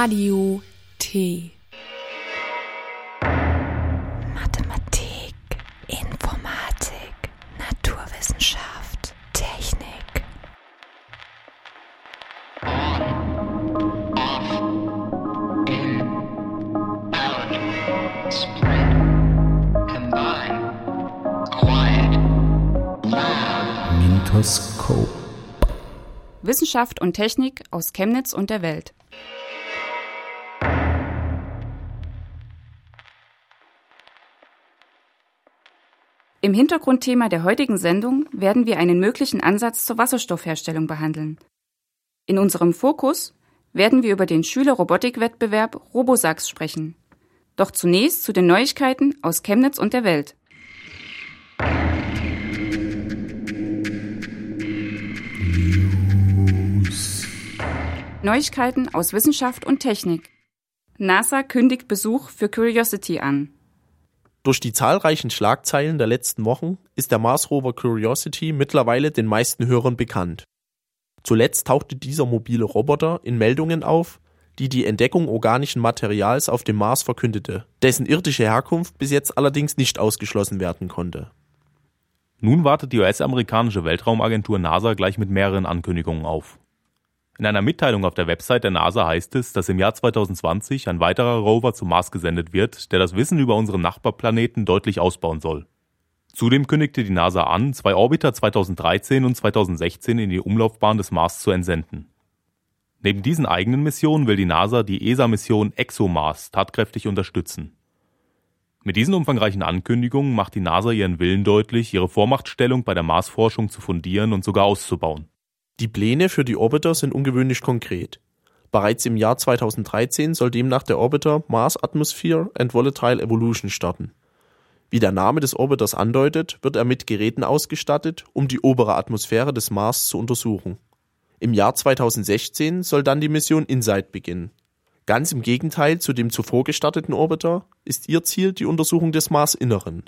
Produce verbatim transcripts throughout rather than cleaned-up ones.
Radio T. Mathematik, Informatik, Naturwissenschaft, Technik. On, off, in, out, spread, combine, quiet, loud. Mintoskop. Wissenschaft und Technik aus Chemnitz und der Welt. Im Hintergrundthema der heutigen Sendung werden wir einen möglichen Ansatz zur Wasserstoffherstellung behandeln. In unserem Fokus werden wir über den Schülerrobotikwettbewerb RoboSax sprechen. Doch zunächst zu den Neuigkeiten aus Chemnitz und der Welt. Neuigkeiten aus Wissenschaft und Technik. NASA kündigt Besuch für Curiosity an. Durch die zahlreichen Schlagzeilen der letzten Wochen ist der Mars-Rover Curiosity mittlerweile den meisten Hörern bekannt. Zuletzt tauchte dieser mobile Roboter in Meldungen auf, die die Entdeckung organischen Materials auf dem Mars verkündete, dessen irdische Herkunft bis jetzt allerdings nicht ausgeschlossen werden konnte. Nun wartet die U S-amerikanische Weltraumagentur NASA gleich mit mehreren Ankündigungen auf. In einer Mitteilung auf der Website der NASA heißt es, dass im Jahr zwanzig zwanzig ein weiterer Rover zum Mars gesendet wird, der das Wissen über unseren Nachbarplaneten deutlich ausbauen soll. Zudem kündigte die NASA an, zwei Orbiter zweitausenddreizehn und zweitausendsechzehn in die Umlaufbahn des Mars zu entsenden. Neben diesen eigenen Missionen will die NASA die E S A-Mission ExoMars tatkräftig unterstützen. Mit diesen umfangreichen Ankündigungen macht die NASA ihren Willen deutlich, ihre Vormachtstellung bei der Marsforschung zu fundieren und sogar auszubauen. Die Pläne für die Orbiter sind ungewöhnlich konkret. Bereits im Jahr zweitausenddreizehn soll demnach der Orbiter Mars Atmosphere and Volatile Evolution starten. Wie der Name des Orbiters andeutet, wird er mit Geräten ausgestattet, um die obere Atmosphäre des Mars zu untersuchen. Im Jahr zweitausendsechzehn soll dann die Mission InSight beginnen. Ganz im Gegenteil zu dem zuvor gestarteten Orbiter ist ihr Ziel die Untersuchung des Marsinneren.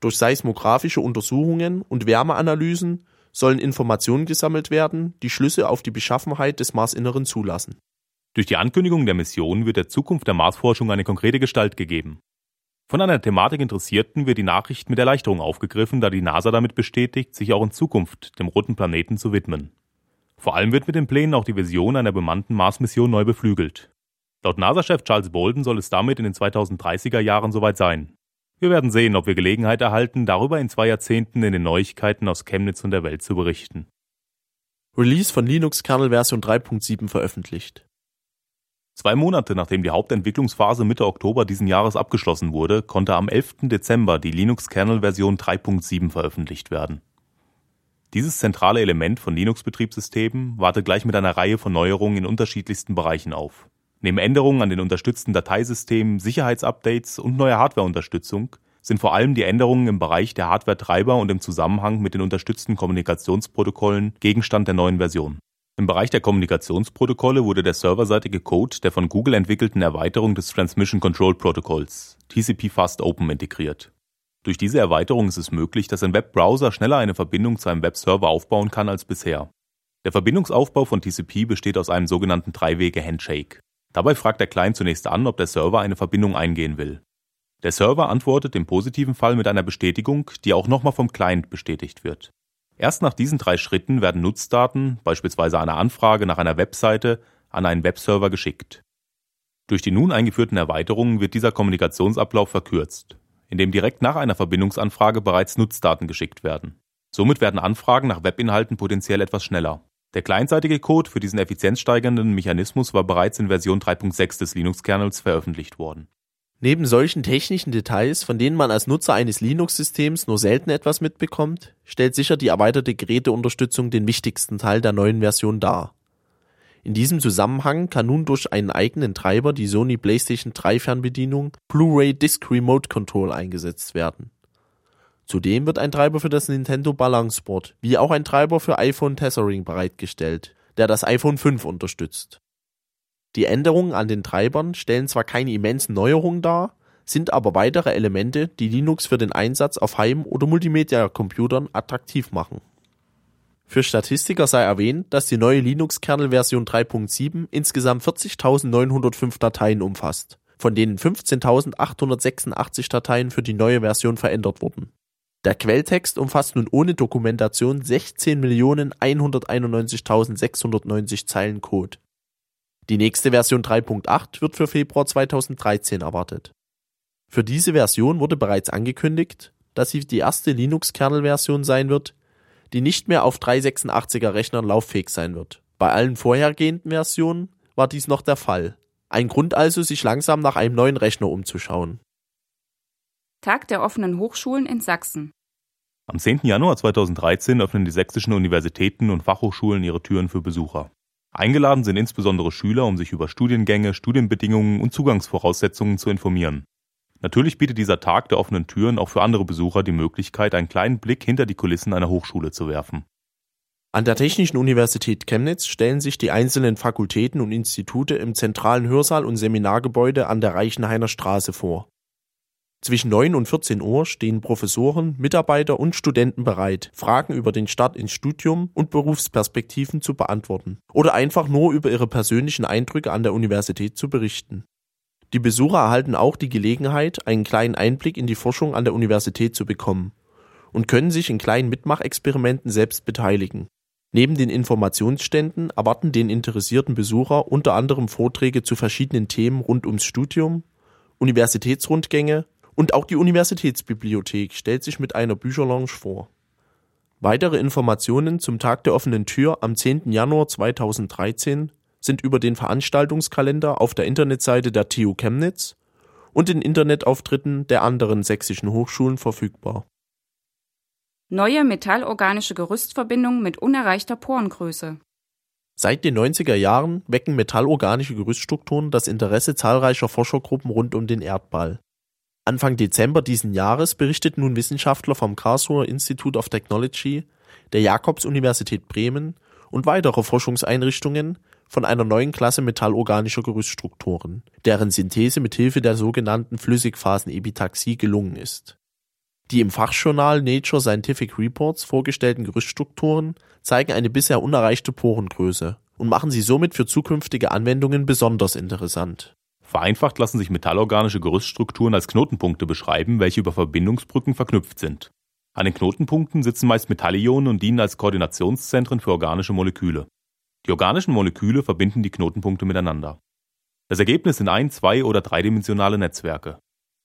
Durch seismografische Untersuchungen und Wärmeanalysen sollen Informationen gesammelt werden, die Schlüsse auf die Beschaffenheit des Marsinneren zulassen. Durch die Ankündigung der Mission wird der Zukunft der Marsforschung eine konkrete Gestalt gegeben. Von einer Thematik Interessierten wird die Nachricht mit Erleichterung aufgegriffen, da die NASA damit bestätigt, sich auch in Zukunft dem roten Planeten zu widmen. Vor allem wird mit den Plänen auch die Vision einer bemannten Mars-Mission neu beflügelt. Laut NASA-Chef Charles Bolden soll es damit in den zweitausenddreißiger Jahren soweit sein. Wir werden sehen, ob wir Gelegenheit erhalten, darüber in zwei Jahrzehnten in den Neuigkeiten aus Chemnitz und der Welt zu berichten. Release von Linux-Kernel Version drei Punkt sieben veröffentlicht. Zwei Monate nachdem die Hauptentwicklungsphase Mitte Oktober diesen Jahres abgeschlossen wurde, konnte am elften Dezember die Linux-Kernel Version drei Punkt sieben veröffentlicht werden. Dieses zentrale Element von Linux-Betriebssystemen wartet gleich mit einer Reihe von Neuerungen in unterschiedlichsten Bereichen auf. Neben Änderungen an den unterstützten Dateisystemen, Sicherheitsupdates und neuer Hardwareunterstützung sind vor allem die Änderungen im Bereich der Hardware-Treiber und im Zusammenhang mit den unterstützten Kommunikationsprotokollen Gegenstand der neuen Version. Im Bereich der Kommunikationsprotokolle wurde der serverseitige Code der von Google entwickelten Erweiterung des Transmission Control Protocols, T C P Fast Open, integriert. Durch diese Erweiterung ist es möglich, dass ein Webbrowser schneller eine Verbindung zu einem Webserver aufbauen kann als bisher. Der Verbindungsaufbau von T C P besteht aus einem sogenannten Dreiwege-Handshake. Dabei fragt der Client zunächst an, ob der Server eine Verbindung eingehen will. Der Server antwortet im positiven Fall mit einer Bestätigung, die auch nochmal vom Client bestätigt wird. Erst nach diesen drei Schritten werden Nutzdaten, beispielsweise eine Anfrage nach einer Webseite, an einen Webserver geschickt. Durch die nun eingeführten Erweiterungen wird dieser Kommunikationsablauf verkürzt, indem direkt nach einer Verbindungsanfrage bereits Nutzdaten geschickt werden. Somit werden Anfragen nach Webinhalten potenziell etwas schneller. Der clientseitige Code für diesen effizienzsteigernden Mechanismus war bereits in Version drei Punkt sechs des Linux-Kernels veröffentlicht worden. Neben solchen technischen Details, von denen man als Nutzer eines Linux-Systems nur selten etwas mitbekommt, stellt sicher die erweiterte Geräteunterstützung den wichtigsten Teil der neuen Version dar. In diesem Zusammenhang kann nun durch einen eigenen Treiber die Sony PlayStation drei Fernbedienung Blu-ray Disc Remote Control eingesetzt werden. Zudem wird ein Treiber für das Nintendo Balance Board, wie auch ein Treiber für iPhone Tethering bereitgestellt, der das iPhone fünf unterstützt. Die Änderungen an den Treibern stellen zwar keine immensen Neuerungen dar, sind aber weitere Elemente, die Linux für den Einsatz auf Heim- oder Multimedia-Computern attraktiv machen. Für Statistiker sei erwähnt, dass die neue Linux-Kernel-Version drei Punkt sieben insgesamt vierzigtausendneunhundertfünf Dateien umfasst, von denen fünfzehntausendachthundertsechsundachtzig Dateien für die neue Version verändert wurden. Der Quelltext umfasst nun ohne Dokumentation sechzehn Millionen einhunderteinundneunzigtausendsechshundertneunzig Zeilen Code. Die nächste Version drei Punkt acht wird für Februar zweitausenddreizehn erwartet. Für diese Version wurde bereits angekündigt, dass sie die erste Linux-Kernel-Version sein wird, die nicht mehr auf dreihundertsechsundachtziger Rechnern lauffähig sein wird. Bei allen vorhergehenden Versionen war dies noch der Fall. Ein Grund also, sich langsam nach einem neuen Rechner umzuschauen. Tag der offenen Hochschulen in Sachsen. Am zehnten Januar zweitausenddreizehn öffnen die sächsischen Universitäten und Fachhochschulen ihre Türen für Besucher. Eingeladen sind insbesondere Schüler, um sich über Studiengänge, Studienbedingungen und Zugangsvoraussetzungen zu informieren. Natürlich bietet dieser Tag der offenen Türen auch für andere Besucher die Möglichkeit, einen kleinen Blick hinter die Kulissen einer Hochschule zu werfen. An der Technischen Universität Chemnitz stellen sich die einzelnen Fakultäten und Institute im zentralen Hörsaal- und Seminargebäude an der Reichenhainer Straße vor. Zwischen neun und vierzehn Uhr stehen Professoren, Mitarbeiter und Studenten bereit, Fragen über den Start ins Studium und Berufsperspektiven zu beantworten oder einfach nur über ihre persönlichen Eindrücke an der Universität zu berichten. Die Besucher erhalten auch die Gelegenheit, einen kleinen Einblick in die Forschung an der Universität zu bekommen und können sich in kleinen Mitmachexperimenten selbst beteiligen. Neben den Informationsständen erwarten den interessierten Besucher unter anderem Vorträge zu verschiedenen Themen rund ums Studium, Universitätsrundgänge und auch die Universitätsbibliothek stellt sich mit einer Bücherlounge vor. Weitere Informationen zum Tag der offenen Tür am zehnten Januar zweitausenddreizehn sind über den Veranstaltungskalender auf der Internetseite der T U Chemnitz und den Internetauftritten der anderen sächsischen Hochschulen verfügbar. Neue metallorganische Gerüstverbindung mit unerreichter Porengröße. Seit den neunziger Jahren wecken metallorganische Gerüststrukturen das Interesse zahlreicher Forschergruppen rund um den Erdball. Anfang Dezember diesen Jahres berichteten nun Wissenschaftler vom Karlsruher Institute of Technology, der Jakobs-Universität Bremen und weitere Forschungseinrichtungen von einer neuen Klasse metallorganischer Gerüststrukturen, deren Synthese mit Hilfe der sogenannten Flüssigphasenepitaxie gelungen ist. Die im Fachjournal Nature Scientific Reports vorgestellten Gerüststrukturen zeigen eine bisher unerreichte Porengröße und machen sie somit für zukünftige Anwendungen besonders interessant. Vereinfacht lassen sich metallorganische Gerüststrukturen als Knotenpunkte beschreiben, welche über Verbindungsbrücken verknüpft sind. An den Knotenpunkten sitzen meist Metallionen und dienen als Koordinationszentren für organische Moleküle. Die organischen Moleküle verbinden die Knotenpunkte miteinander. Das Ergebnis sind ein-, zwei- oder dreidimensionale Netzwerke.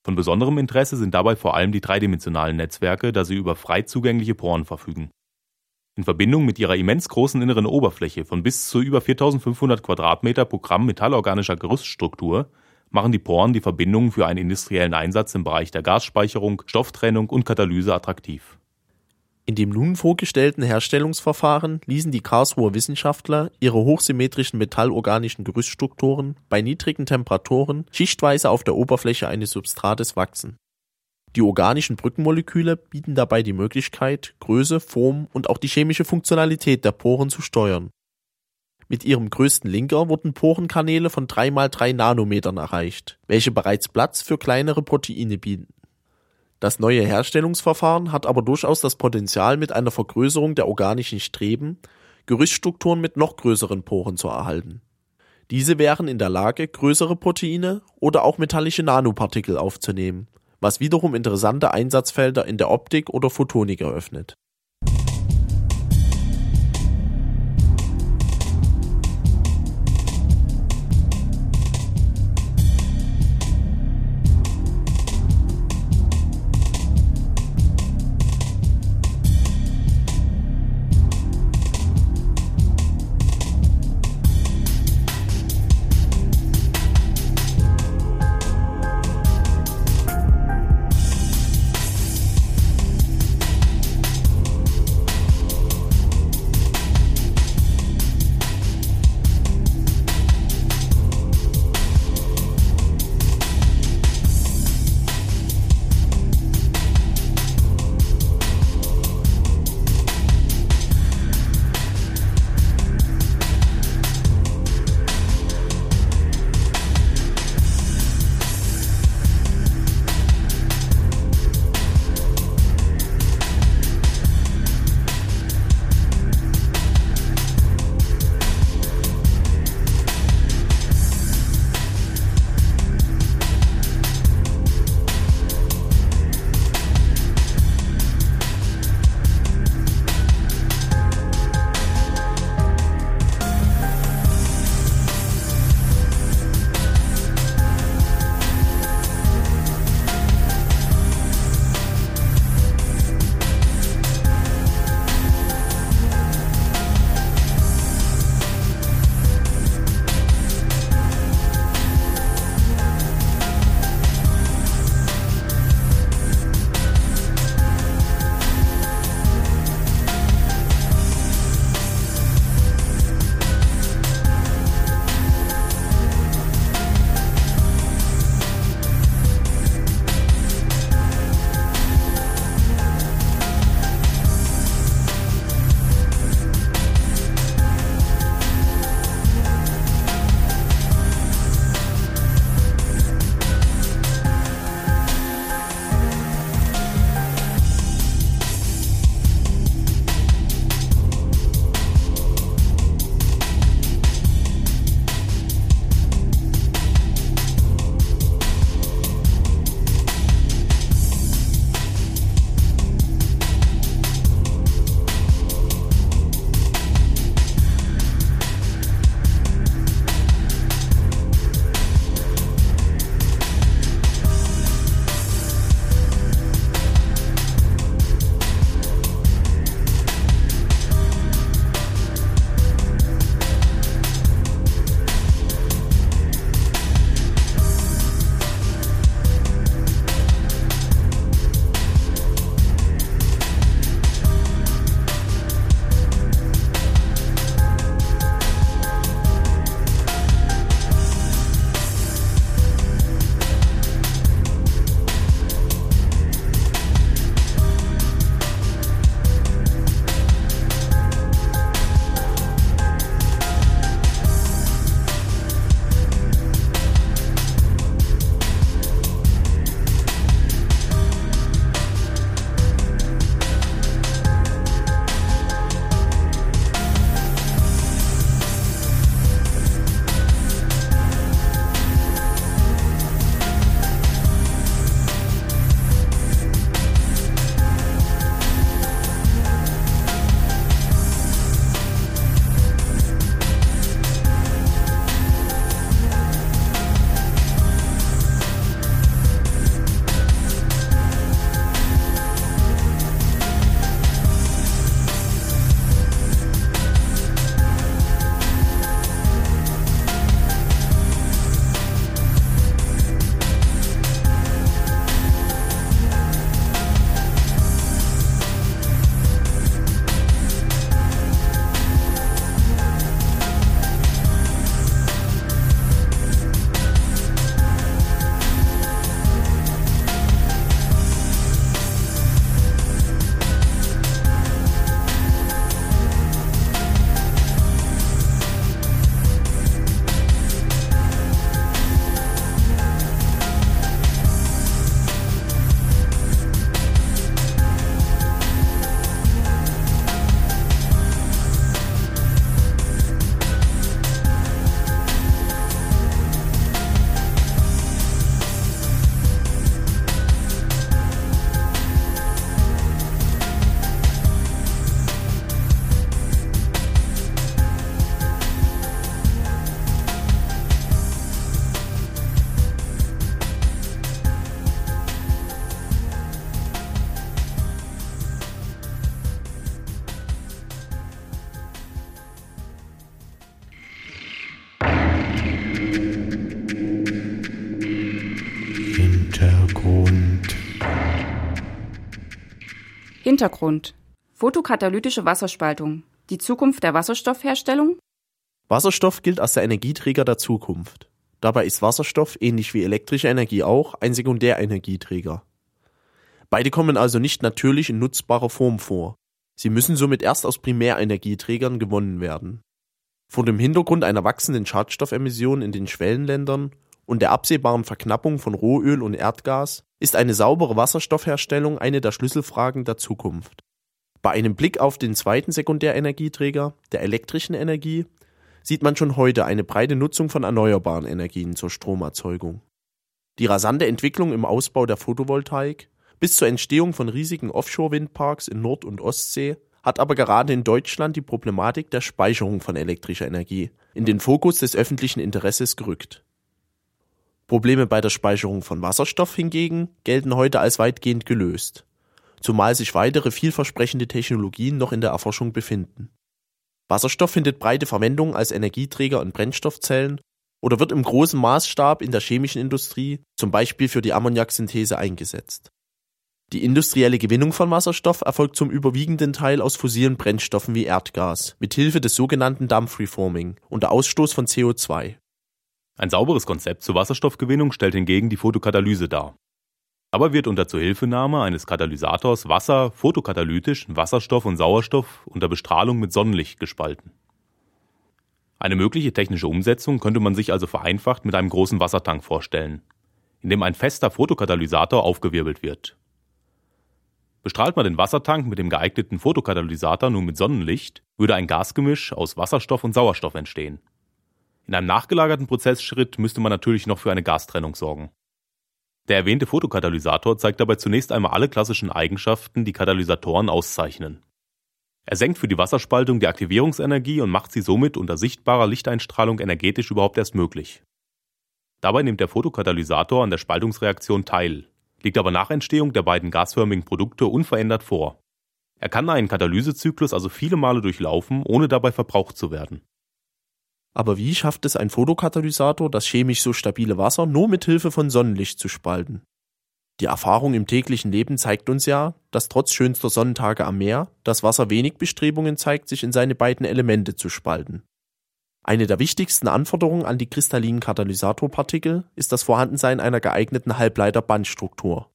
Von besonderem Interesse sind dabei vor allem die dreidimensionalen Netzwerke, da sie über frei zugängliche Poren verfügen. In Verbindung mit ihrer immens großen inneren Oberfläche von bis zu über viertausendfünfhundert Quadratmeter pro Gramm metallorganischer Gerüststruktur machen die Poren die Verbindungen für einen industriellen Einsatz im Bereich der Gasspeicherung, Stofftrennung und Katalyse attraktiv. In dem nun vorgestellten Herstellungsverfahren ließen die Karlsruher Wissenschaftler ihre hochsymmetrischen metallorganischen Gerüststrukturen bei niedrigen Temperaturen schichtweise auf der Oberfläche eines Substrates wachsen. Die organischen Brückenmoleküle bieten dabei die Möglichkeit, Größe, Form und auch die chemische Funktionalität der Poren zu steuern. Mit ihrem größten Linker wurden Porenkanäle von drei mal drei Nanometern erreicht, welche bereits Platz für kleinere Proteine bieten. Das neue Herstellungsverfahren hat aber durchaus das Potenzial, mit einer Vergrößerung der organischen Streben Gerüststrukturen mit noch größeren Poren zu erhalten. Diese wären in der Lage, größere Proteine oder auch metallische Nanopartikel aufzunehmen, was wiederum interessante Einsatzfelder in der Optik oder Photonik eröffnet. Hintergrund: Photokatalytische Wasserspaltung. Die Zukunft der Wasserstoffherstellung? Wasserstoff gilt als der Energieträger der Zukunft. Dabei ist Wasserstoff, ähnlich wie elektrische Energie auch, ein Sekundärenergieträger. Beide kommen also nicht natürlich in nutzbarer Form vor. Sie müssen somit erst aus Primärenergieträgern gewonnen werden. Vor dem Hintergrund einer wachsenden Schadstoffemission in den Schwellenländern und der absehbaren Verknappung von Rohöl und Erdgas ist eine saubere Wasserstoffherstellung eine der Schlüsselfragen der Zukunft. Bei einem Blick auf den zweiten Sekundärenergieträger, der elektrischen Energie, sieht man schon heute eine breite Nutzung von erneuerbaren Energien zur Stromerzeugung. Die rasante Entwicklung im Ausbau der Photovoltaik bis zur Entstehung von riesigen Offshore-Windparks in Nord- und Ostsee hat aber gerade in Deutschland die Problematik der Speicherung von elektrischer Energie in den Fokus des öffentlichen Interesses gerückt. Probleme bei der Speicherung von Wasserstoff hingegen gelten heute als weitgehend gelöst, zumal sich weitere vielversprechende Technologien noch in der Erforschung befinden. Wasserstoff findet breite Verwendung als Energieträger in Brennstoffzellen oder wird im großen Maßstab in der chemischen Industrie, zum Beispiel für die Ammoniaksynthese, eingesetzt. Die industrielle Gewinnung von Wasserstoff erfolgt zum überwiegenden Teil aus fossilen Brennstoffen wie Erdgas, mithilfe des sogenannten Dampfreforming und der Ausstoß von C O zwei. Ein sauberes Konzept zur Wasserstoffgewinnung stellt hingegen die Photokatalyse dar. Aber wird unter Zuhilfenahme eines Katalysators Wasser photokatalytisch, Wasserstoff und Sauerstoff unter Bestrahlung mit Sonnenlicht gespalten. Eine mögliche technische Umsetzung könnte man sich also vereinfacht mit einem großen Wassertank vorstellen, in dem ein fester Photokatalysator aufgewirbelt wird. Bestrahlt man den Wassertank mit dem geeigneten Photokatalysator nun mit Sonnenlicht, würde ein Gasgemisch aus Wasserstoff und Sauerstoff entstehen. In einem nachgelagerten Prozessschritt müsste man natürlich noch für eine Gastrennung sorgen. Der erwähnte Photokatalysator zeigt dabei zunächst einmal alle klassischen Eigenschaften, die Katalysatoren auszeichnen. Er senkt für die Wasserspaltung die Aktivierungsenergie und macht sie somit unter sichtbarer Lichteinstrahlung energetisch überhaupt erst möglich. Dabei nimmt der Photokatalysator an der Spaltungsreaktion teil, liegt aber nach Entstehung der beiden gasförmigen Produkte unverändert vor. Er kann einen Katalysezyklus also viele Male durchlaufen, ohne dabei verbraucht zu werden. Aber wie schafft es ein Photokatalysator, das chemisch so stabile Wasser nur mit Hilfe von Sonnenlicht zu spalten? Die Erfahrung im täglichen Leben zeigt uns ja, dass trotz schönster Sonnentage am Meer das Wasser wenig Bestrebungen zeigt, sich in seine beiden Elemente zu spalten. Eine der wichtigsten Anforderungen an die kristallinen Katalysatorpartikel ist das Vorhandensein einer geeigneten Halbleiterbandstruktur.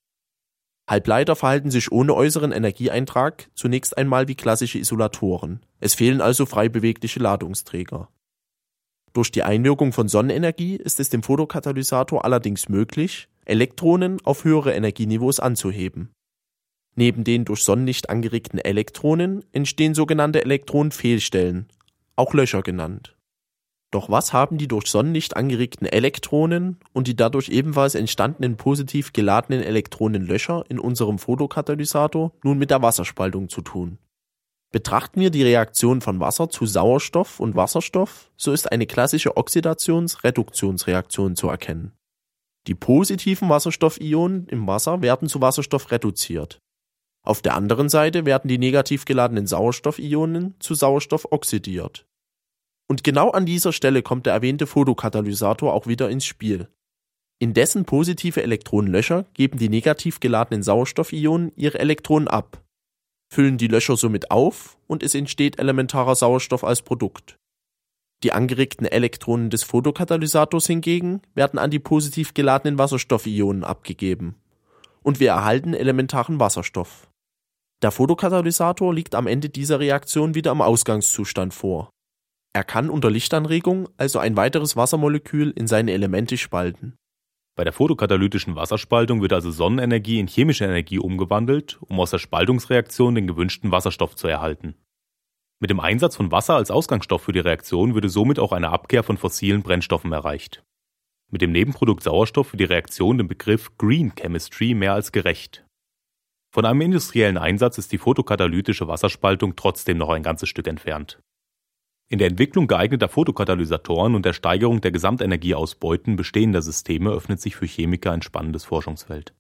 Halbleiter verhalten sich ohne äußeren Energieeintrag zunächst einmal wie klassische Isolatoren. Es fehlen also frei bewegliche Ladungsträger. Durch die Einwirkung von Sonnenenergie ist es dem Photokatalysator allerdings möglich, Elektronen auf höhere Energieniveaus anzuheben. Neben den durch Sonnenlicht angeregten Elektronen entstehen sogenannte Elektronenfehlstellen, auch Löcher genannt. Doch was haben die durch Sonnenlicht angeregten Elektronen und die dadurch ebenfalls entstandenen positiv geladenen Elektronenlöcher in unserem Photokatalysator nun mit der Wasserspaltung zu tun? Betrachten wir die Reaktion von Wasser zu Sauerstoff und Wasserstoff, so ist eine klassische Oxidations-Reduktionsreaktion zu erkennen. Die positiven Wasserstoffionen im Wasser werden zu Wasserstoff reduziert. Auf der anderen Seite werden die negativ geladenen Sauerstoffionen zu Sauerstoff oxidiert. Und genau an dieser Stelle kommt der erwähnte Photokatalysator auch wieder ins Spiel. In dessen positive Elektronenlöcher geben die negativ geladenen Sauerstoffionen ihre Elektronen ab, füllen die Löcher somit auf und es entsteht elementarer Sauerstoff als Produkt. Die angeregten Elektronen des Photokatalysators hingegen werden an die positiv geladenen Wasserstoffionen abgegeben und wir erhalten elementaren Wasserstoff. Der Photokatalysator liegt am Ende dieser Reaktion wieder im Ausgangszustand vor. Er kann unter Lichtanregung also ein weiteres Wassermolekül in seine Elemente spalten. Bei der photokatalytischen Wasserspaltung wird also Sonnenenergie in chemische Energie umgewandelt, um aus der Spaltungsreaktion den gewünschten Wasserstoff zu erhalten. Mit dem Einsatz von Wasser als Ausgangsstoff für die Reaktion würde somit auch eine Abkehr von fossilen Brennstoffen erreicht. Mit dem Nebenprodukt Sauerstoff wird die Reaktion dem Begriff Green Chemistry mehr als gerecht. Von einem industriellen Einsatz ist die photokatalytische Wasserspaltung trotzdem noch ein ganzes Stück entfernt. In der Entwicklung geeigneter Photokatalysatoren und der Steigerung der Gesamtenergieausbeuten bestehender Systeme öffnet sich für Chemiker ein spannendes Forschungsfeld.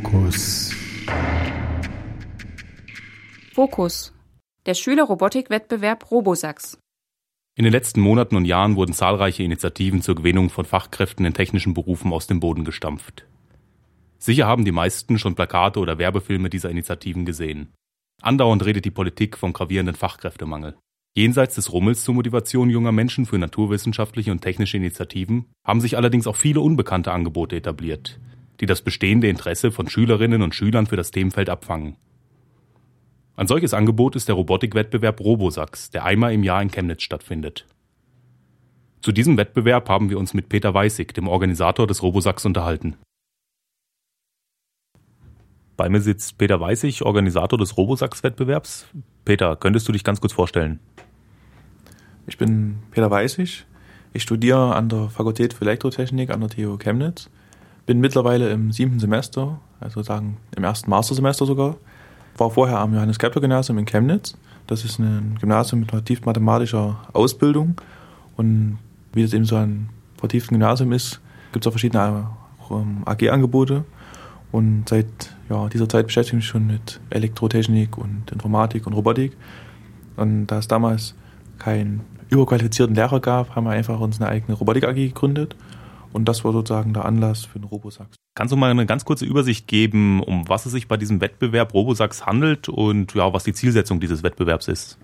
Fokus. Fokus. Der Schülerrobotik-Wettbewerb Robosax. In den letzten Monaten und Jahren wurden zahlreiche Initiativen zur Gewinnung von Fachkräften in technischen Berufen aus dem Boden gestampft. Sicher haben die meisten schon Plakate oder Werbefilme dieser Initiativen gesehen. Andauernd redet die Politik vom gravierenden Fachkräftemangel. Jenseits des Rummels zur Motivation junger Menschen für naturwissenschaftliche und technische Initiativen haben sich allerdings auch viele unbekannte Angebote etabliert, die das bestehende Interesse von Schülerinnen und Schülern für das Themenfeld abfangen. Ein solches Angebot ist der Robotikwettbewerb Robosax, der einmal im Jahr in Chemnitz stattfindet. Zu diesem Wettbewerb haben wir uns mit Peter Weißig, dem Organisator des Robosax, unterhalten. Bei mir sitzt Peter Weißig, Organisator des Robosax-Wettbewerbs. Peter, könntest du dich ganz kurz vorstellen? Ich bin Peter Weißig. Ich studiere an der Fakultät für Elektrotechnik an der T H Chemnitz. Bin mittlerweile im siebten Semester, also sagen im ersten Mastersemester sogar. War vorher am Johannes-Kepler-Gymnasium in Chemnitz. Das ist ein Gymnasium mit einer vertieft mathematischer Ausbildung. Und wie das eben so ein vertieften Gymnasium ist, gibt es auch verschiedene A G-Angebote. Und seit ja, dieser Zeit beschäftige ich mich schon mit Elektrotechnik und Informatik und Robotik. Und da es damals keinen überqualifizierten Lehrer gab, haben wir einfach uns eine eigene Robotik A G gegründet. Und das war sozusagen der Anlass für den Robosax. Kannst du mal eine ganz kurze Übersicht geben, um was es sich bei diesem Wettbewerb Robosax handelt und ja, was die Zielsetzung dieses Wettbewerbs ist?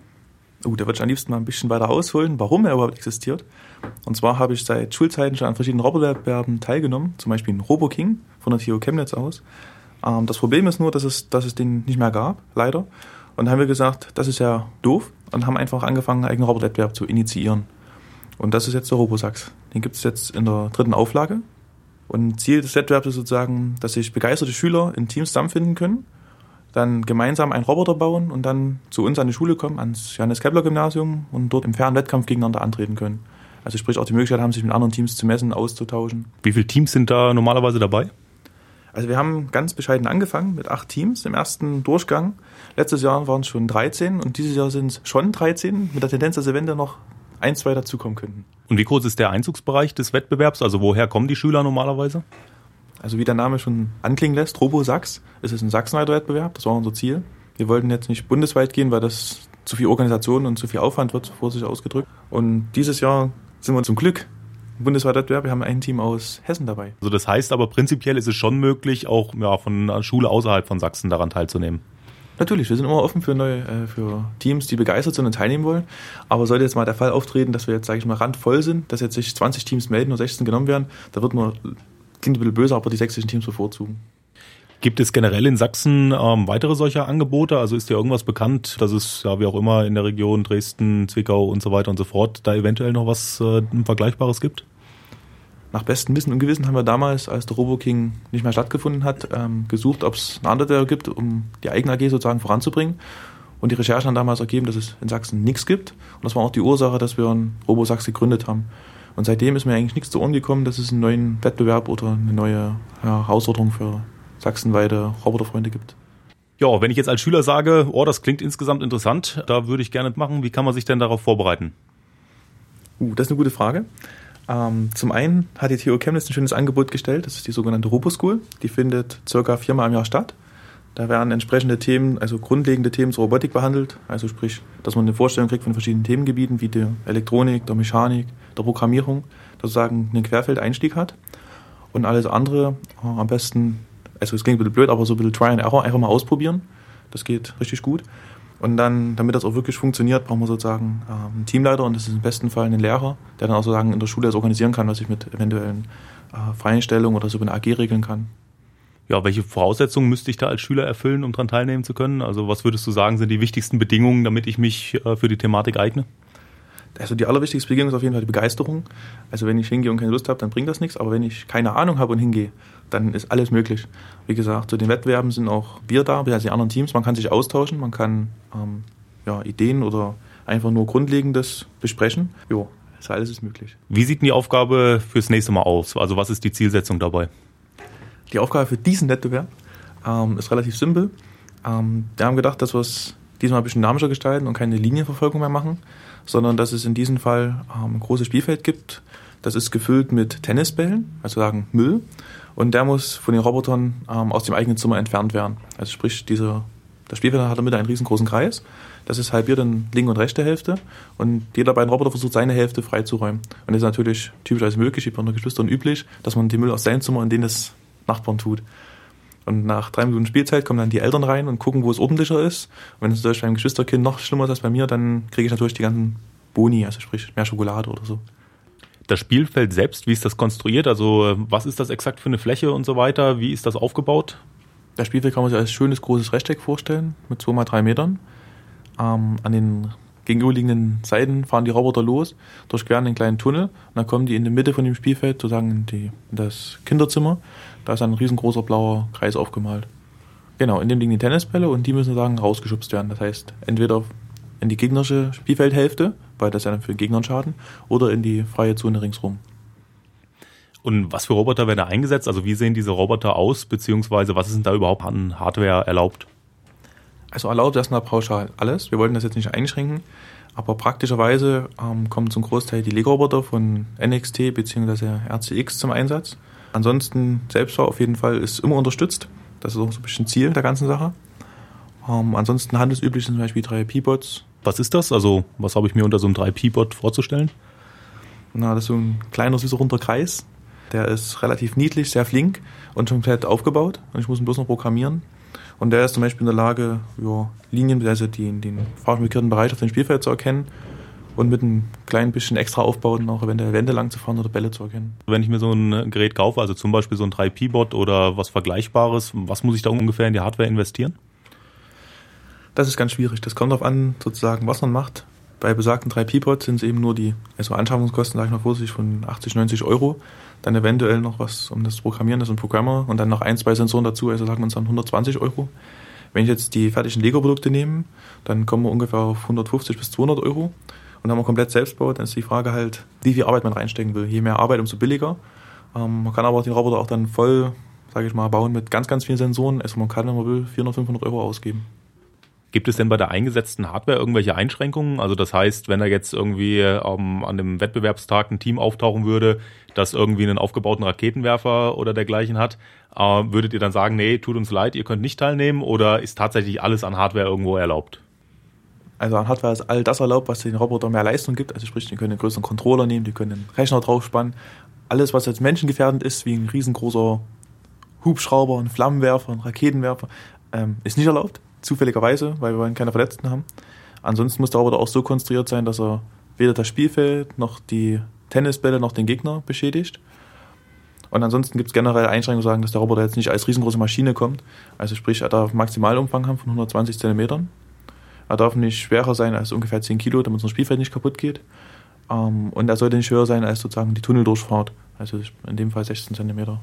Uh, da würde ich am liebsten mal ein bisschen weiter ausholen, warum er überhaupt existiert. Und zwar habe ich seit Schulzeiten schon an verschiedenen Roboterwettbewerben teilgenommen, zum Beispiel in RoboKing von der T H Chemnitz aus. Ähm, das Problem ist nur, dass es, dass es den nicht mehr gab, leider. Und dann haben wir gesagt, das ist ja doof und haben einfach angefangen, einen eigenen Roboterwettbewerb zu initiieren. Und das ist jetzt der Robosax. Den gibt es jetzt in der dritten Auflage. Und Ziel des Wettbewerbs ist sozusagen, dass sich begeisterte Schüler in Teams zusammenfinden können, dann gemeinsam einen Roboter bauen und dann zu uns an die Schule kommen, ans Johannes-Kepler-Gymnasium und dort im fairen Wettkampf gegeneinander antreten können. Also sprich auch die Möglichkeit haben, sich mit anderen Teams zu messen, auszutauschen. Wie viele Teams sind da normalerweise dabei? Also wir haben ganz bescheiden angefangen mit acht Teams im ersten Durchgang. Letztes Jahr waren es schon dreizehn und dieses Jahr sind es schon dreizehn, mit der Tendenz, dass eventuell noch ein, zwei dazukommen könnten. Und wie groß ist der Einzugsbereich des Wettbewerbs? Also woher kommen die Schüler normalerweise? Also wie der Name schon anklingen lässt, Robosax, ist es ein sachsenweiter Wettbewerb, das war unser Ziel. Wir wollten jetzt nicht bundesweit gehen, weil das zu viel Organisation und zu viel Aufwand wird, vorsichtig ausgedrückt. Und dieses Jahr sind wir zum Glück im bundesweiten Wettbewerb, wir haben ein Team aus Hessen dabei. Also das heißt aber prinzipiell ist es schon möglich, auch ja, von einer Schule außerhalb von Sachsen daran teilzunehmen. Natürlich, wir sind immer offen für neue, äh, für Teams, die begeistert sind und teilnehmen wollen. Aber sollte jetzt mal der Fall auftreten, dass wir jetzt, sage ich mal, randvoll sind, dass jetzt sich zwanzig Teams melden und sechzehn genommen werden, da wird man, klingt ein bisschen böse, aber die sächsischen Teams bevorzugen. Gibt es generell in Sachsen ähm, weitere solcher Angebote? Also ist dir irgendwas bekannt, dass es, ja, wie auch immer, in der Region Dresden, Zwickau und so weiter und so fort, da eventuell noch was äh, Vergleichbares gibt? Nach bestem Wissen und Gewissen haben wir damals, als der RoboKing nicht mehr stattgefunden hat, ähm, gesucht, ob es eine andere gibt, um die eigene A G sozusagen voranzubringen. Und die Recherchen haben damals ergeben, dass es in Sachsen nichts gibt. Und das war auch die Ursache, dass wir einen Robosax gegründet haben. Und seitdem ist mir eigentlich nichts zu Ohren gekommen, dass es einen neuen Wettbewerb oder eine neue Herausforderung für sachsenweite Roboterfreunde gibt. Ja, wenn ich jetzt als Schüler sage, oh, das klingt insgesamt interessant, da würde ich gerne machen. Wie kann man sich denn darauf vorbereiten? Uh, das ist eine gute Frage. Ähm, zum einen hat die T H Chemnitz ein schönes Angebot gestellt, das ist die sogenannte Roboschool. Die findet circa viermal im Jahr statt. Da werden entsprechende Themen, also grundlegende Themen zur Robotik behandelt. Also sprich, dass man eine Vorstellung kriegt von verschiedenen Themengebieten wie der Elektronik, der Mechanik, der Programmierung, dass sozusagen einen Querfeldeinstieg hat. Und alles andere äh, am besten, also es klingt ein bisschen blöd, aber so ein bisschen Try and Error, einfach mal ausprobieren. Das geht richtig gut. Und dann, damit das auch wirklich funktioniert, brauchen wir sozusagen einen Teamleiter und das ist im besten Fall ein Lehrer, der dann auch sozusagen in der Schule das organisieren kann, was ich mit eventuellen äh, Freistellungen oder so über eine A G regeln kann. Ja, welche Voraussetzungen müsste ich da als Schüler erfüllen, um daran teilnehmen zu können? Also was würdest du sagen, sind die wichtigsten Bedingungen, damit ich mich äh, für die Thematik eigne? Also die allerwichtigste Bedingung ist auf jeden Fall die Begeisterung. Also wenn ich hingehe und keine Lust habe, dann bringt das nichts. Aber wenn ich keine Ahnung habe und hingehe, dann ist alles möglich. Wie gesagt, zu den Wettbewerben sind auch wir da, also die anderen Teams. Man kann sich austauschen, man kann ähm, ja, Ideen oder einfach nur Grundlegendes besprechen. Jo, also alles ist möglich. Wie sieht denn die Aufgabe fürs nächste Mal aus? Also was ist die Zielsetzung dabei? Die Aufgabe für diesen Wettbewerb ähm, ist relativ simpel. Ähm, wir haben gedacht, dass wir es diesmal ein bisschen dynamischer gestalten und keine Linienverfolgung mehr machen, sondern dass es in diesem Fall ähm, ein großes Spielfeld gibt, Das ist gefüllt mit Tennisbällen, also sagen Müll. Und der muss von den Robotern ähm, aus dem eigenen Zimmer entfernt werden. Also sprich, dieser, das Spielfeld hat in der Mitte einen riesengroßen Kreis. Das ist halbiert in linke und rechte Hälfte. Und jeder beiden Roboter versucht, seine Hälfte freizuräumen. Und das ist natürlich typisch als Müllgeschichte unter Geschwistern üblich, dass man den Müll aus seinem Zimmer in den des Nachbarn tut. Und nach drei Minuten Spielzeit kommen dann die Eltern rein und gucken, wo es ordentlicher ist. Und wenn es bei einem Geschwisterkind noch schlimmer ist als bei mir, dann kriege ich natürlich die ganzen Boni, also sprich mehr Schokolade oder so. Das Spielfeld selbst, wie ist das konstruiert? Also was ist das exakt für eine Fläche und so weiter? Wie ist das aufgebaut? Das Spielfeld kann man sich als schönes, großes Rechteck vorstellen mit zwei mal drei Metern. Ähm, an den gegenüberliegenden Seiten fahren die Roboter los, durchqueren den kleinen Tunnel und dann kommen die in die Mitte von dem Spielfeld, sozusagen in, die, in das Kinderzimmer. Da ist ein riesengroßer blauer Kreis aufgemalt. Genau, in dem liegen die Tennisbälle und die müssen sagen rausgeschubst werden. Das heißt, entweder in die gegnerische Spielfeldhälfte, weil das ja dann für den Gegner Schaden, oder in die freie Zone ringsrum. Und was für Roboter werden da eingesetzt? Also wie sehen diese Roboter aus, beziehungsweise was ist denn da überhaupt an Hardware erlaubt? Also erlaubt erstmal pauschal alles. Wir wollten das jetzt nicht einschränken, aber praktischerweise ähm, kommen zum Großteil die Lego-Roboter von N X T bzw. R C X zum Einsatz. Ansonsten Selbstbau auf jeden Fall ist immer unterstützt. Das ist auch so ein bisschen Ziel der ganzen Sache. Ähm, ansonsten handelsüblich sind zum Beispiel drei P-Bots. Was ist das? Also was habe ich mir unter so einem drei P-Bot vorzustellen? Na, das ist so ein kleiner, süßer, runder Kreis. Der ist relativ niedlich, sehr flink und schon komplett aufgebaut. Und ich muss ihn bloß noch programmieren. Und der ist zum Beispiel in der Lage, ja, Linien, also den, den fahrermarkierten Bereich auf dem Spielfeld zu erkennen und mit einem kleinen bisschen extra Aufbauten auch eventuell Wände lang zu fahren oder Bälle zu erkennen. Wenn ich mir so ein Gerät kaufe, also zum Beispiel so ein drei P-Bot oder was Vergleichbares, was muss ich da ungefähr in die Hardware investieren? Das ist ganz schwierig. Das kommt darauf an, sozusagen, was man macht. Bei besagten drei P-Bots sind es eben nur die also Anschaffungskosten, sage ich mal vorsichtig, von achtzig, neunzig Euro. Dann eventuell noch was um das Programmieren, das ist ein Programmer und dann noch ein, zwei Sensoren dazu, also sagen wir uns dann hundertzwanzig Euro. Wenn ich jetzt die fertigen Lego-Produkte nehme, dann kommen wir ungefähr auf hundertfünfzig bis zweihundert Euro. Und wenn man komplett selbst baut, dann ist die Frage halt, wie viel Arbeit man reinstecken will. Je mehr Arbeit, umso billiger. Ähm, man kann aber den Roboter auch dann voll, sage ich mal, bauen mit ganz, ganz vielen Sensoren. Also man kann, wenn man will, vierhundert, fünfhundert Euro ausgeben. Gibt es denn bei der eingesetzten Hardware irgendwelche Einschränkungen? Also das heißt, wenn da jetzt irgendwie ähm, an einem Wettbewerbstag ein Team auftauchen würde, das irgendwie einen aufgebauten Raketenwerfer oder dergleichen hat, äh, würdet ihr dann sagen, nee, tut uns leid, ihr könnt nicht teilnehmen, oder ist tatsächlich alles an Hardware irgendwo erlaubt? Also an Hardware ist all das erlaubt, was den Robotern mehr Leistung gibt. Also sprich, die können einen größeren Controller nehmen, die können einen Rechner draufspannen. Alles, was jetzt menschengefährdend ist, wie ein riesengroßer Hubschrauber, ein Flammenwerfer, ein Raketenwerfer, ähm, ist nicht erlaubt. Zufälligerweise, weil wir wollen keine Verletzten haben. Ansonsten muss der Roboter auch so konstruiert sein, dass er weder das Spielfeld noch die Tennisbälle noch den Gegner beschädigt. Und ansonsten gibt es generell Einschränkungen, die sagen, dass der Roboter jetzt nicht als riesengroße Maschine kommt. Also sprich, er darf einen Maximalumfang haben von hundertzwanzig Zentimetern. Er darf nicht schwerer sein als ungefähr zehn Kilo, damit unser Spielfeld nicht kaputt geht. Und er sollte nicht höher sein als sozusagen die Tunneldurchfahrt. Also in dem Fall sechzehn Zentimeter.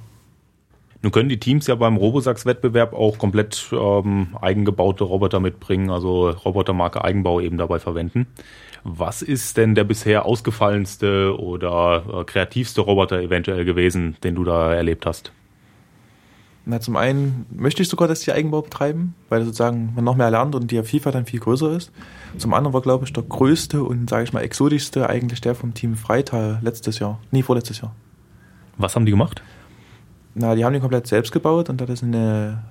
Nun können die Teams ja beim Robosax-Wettbewerb auch komplett ähm, eigengebaute Roboter mitbringen, also Robotermarke Eigenbau eben dabei verwenden. Was ist denn der bisher ausgefallenste oder äh, kreativste Roboter eventuell gewesen, den du da erlebt hast? Na, zum einen möchte ich sogar, dass die Eigenbau betreiben, weil sozusagen man noch mehr lernt und die Vielfalt dann viel größer ist. Zum anderen war, glaube ich, der größte und, sage ich mal, exotischste eigentlich der vom Team Freital letztes Jahr, nee, vorletztes Jahr. Was haben die gemacht? Na, die haben den komplett selbst gebaut, und da das eine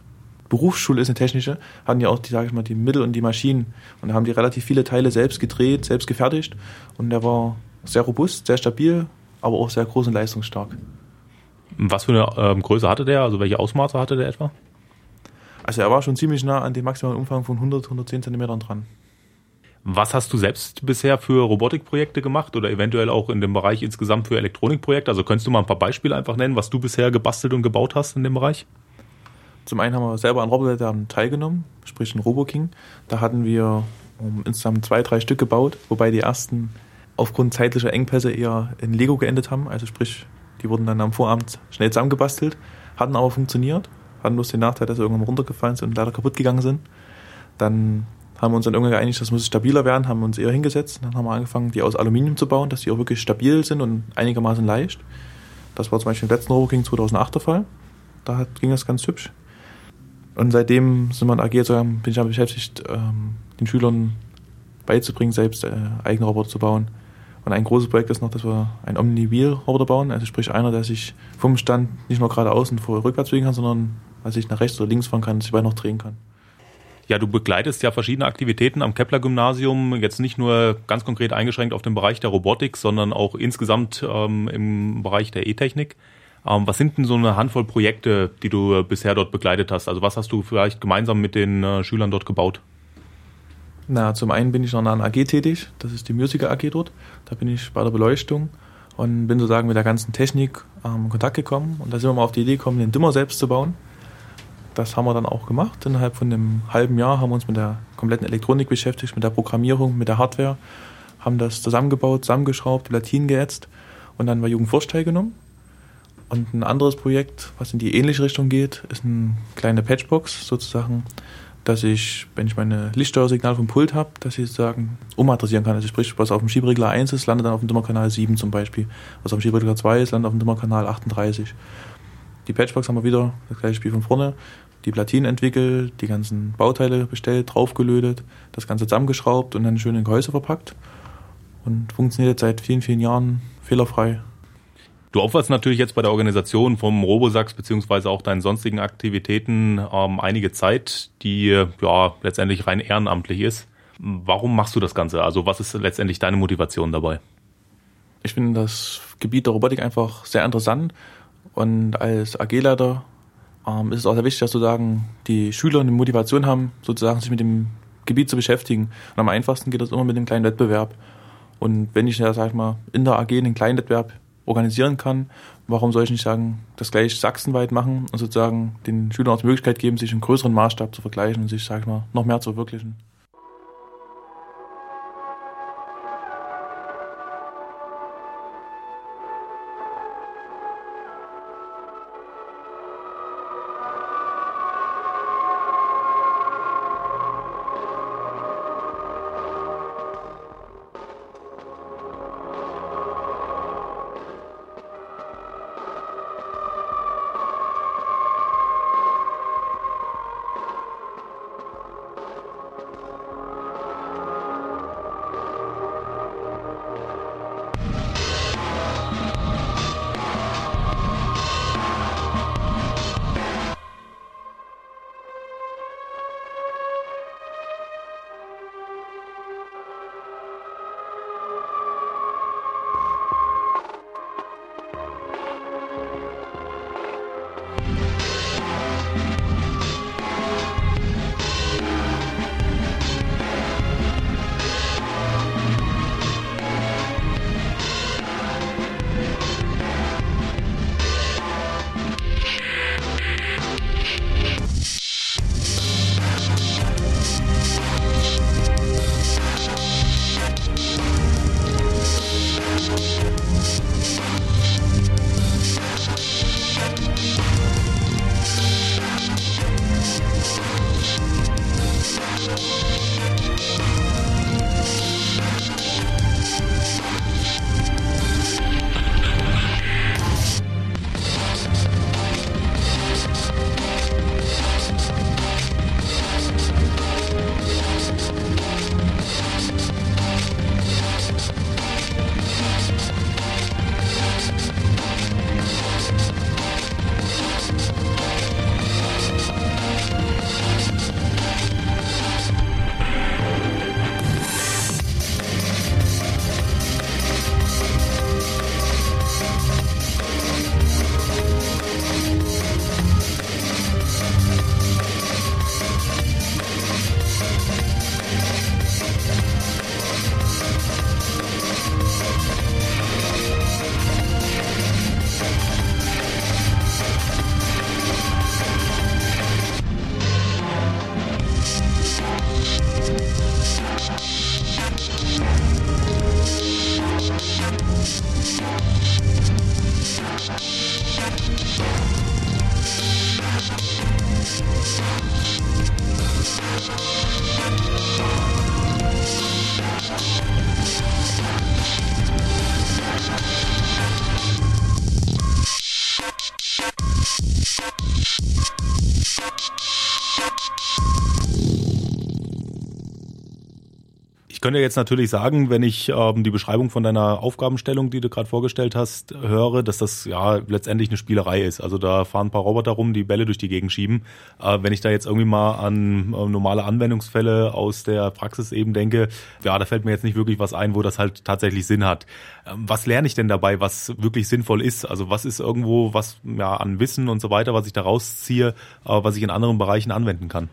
Berufsschule ist, eine technische, hatten die auch, die, sag ich mal, die Mittel und die Maschinen. Und da haben die relativ viele Teile selbst gedreht, selbst gefertigt. Und der war sehr robust, sehr stabil, aber auch sehr groß und leistungsstark. Was für eine ähm, Größe hatte der? Also welche Ausmaße hatte der etwa? Also er war schon ziemlich nah an dem maximalen Umfang von hundert, hundertzehn Zentimetern dran. Was hast du selbst bisher für Robotikprojekte gemacht oder eventuell auch in dem Bereich insgesamt für Elektronikprojekte? Also könntest du mal ein paar Beispiele einfach nennen, was du bisher gebastelt und gebaut hast in dem Bereich? Zum einen haben wir selber an Roboterwettbewerben teilgenommen, sprich in RoboKing. Da hatten wir um, insgesamt zwei, drei Stück gebaut, wobei die ersten aufgrund zeitlicher Engpässe eher in Lego geendet haben. Also sprich, die wurden dann am Vorabend schnell zusammengebastelt, hatten aber funktioniert, hatten bloß den Nachteil, dass sie irgendwann runtergefallen sind und leider kaputt gegangen sind. Dann haben wir uns dann irgendwann geeinigt, das muss stabiler werden, haben uns eher hingesetzt. Dann haben wir angefangen, die aus Aluminium zu bauen, dass die auch wirklich stabil sind und einigermaßen leicht. Das war zum Beispiel im letzten RoboKing zweitausendacht der Fall. Da ging das ganz hübsch. Und seitdem sind wir in A G, bin ich damit beschäftigt, den Schülern beizubringen, selbst eigene Roboter zu bauen. Und ein großes Projekt ist noch, dass wir einen Omni-Wheel-Roboter bauen, also sprich einer, der sich vom Stand nicht nur geradeaus und vor rückwärts fliegen kann, sondern dass ich nach rechts oder links fahren kann, sich weit noch drehen kann. Ja, du begleitest ja verschiedene Aktivitäten am Kepler-Gymnasium, jetzt nicht nur ganz konkret eingeschränkt auf den Bereich der Robotik, sondern auch insgesamt ähm, im Bereich der E-Technik. Ähm, was sind denn so eine Handvoll Projekte, die du bisher dort begleitet hast? Also was hast du vielleicht gemeinsam mit den äh, Schülern dort gebaut? Na, zum einen bin ich noch in einer A G tätig, das ist die Musiker A G dort. Da bin ich bei der Beleuchtung und bin sozusagen mit der ganzen Technik ähm, in Kontakt gekommen. Und da sind wir mal auf die Idee gekommen, den Dimmer selbst zu bauen. Das haben wir dann auch gemacht. Innerhalb von einem halben Jahr haben wir uns mit der kompletten Elektronik beschäftigt, mit der Programmierung, mit der Hardware, haben das zusammengebaut, zusammengeschraubt, Platinen geätzt und dann war Jugendforsch teilgenommen. Und ein anderes Projekt, was in die ähnliche Richtung geht, ist eine kleine Patchbox sozusagen, dass ich, wenn ich meine Lichtsteuersignal vom Pult habe, dass ich sozusagen umadressieren kann. Also sprich, was auf dem Schieberegler eins ist, landet dann auf dem Dimmerkanal sieben zum Beispiel. Was auf dem Schieberegler zwei ist, landet auf dem Dimmerkanal achtunddreißig. Die Patchbox haben wir wieder, das gleiche Spiel von vorne, die Platinen entwickelt, die ganzen Bauteile bestellt, draufgelötet, das Ganze zusammengeschraubt und dann schön in Gehäuse verpackt und funktioniert jetzt seit vielen, vielen Jahren fehlerfrei. Du opferst natürlich jetzt bei der Organisation vom Robosax beziehungsweise auch deinen sonstigen Aktivitäten ähm, einige Zeit, die ja letztendlich rein ehrenamtlich ist. Warum machst du das Ganze? Also was ist letztendlich deine Motivation dabei? Ich finde das Gebiet der Robotik einfach sehr interessant und als A G-Leiter ähm, ist es auch sehr wichtig, dass sozusagen die Schüler eine Motivation haben, sozusagen sich mit dem Gebiet zu beschäftigen. Und am einfachsten geht das immer mit einem kleinen Wettbewerb. Und wenn ich ja, sag ich mal, in der A G einen kleinen Wettbewerb organisieren kann, warum soll ich nicht sagen, das gleich sachsenweit machen und sozusagen den Schülern auch die Möglichkeit geben, sich in größeren Maßstab zu vergleichen und sich, sag ich mal, noch mehr zu verwirklichen. Ich könnte jetzt natürlich sagen, wenn ich ähm, die Beschreibung von deiner Aufgabenstellung, die du gerade vorgestellt hast, höre, dass das ja letztendlich eine Spielerei ist. Also da fahren ein paar Roboter rum, die Bälle durch die Gegend schieben. Äh, wenn ich da jetzt irgendwie mal an äh, normale Anwendungsfälle aus der Praxis eben denke, ja, da fällt mir jetzt nicht wirklich was ein, wo das halt tatsächlich Sinn hat. Ähm, was lerne ich denn dabei, was wirklich sinnvoll ist? Also was ist irgendwo, was ja an Wissen und so weiter, was ich da rausziehe, äh, was ich in anderen Bereichen anwenden kann?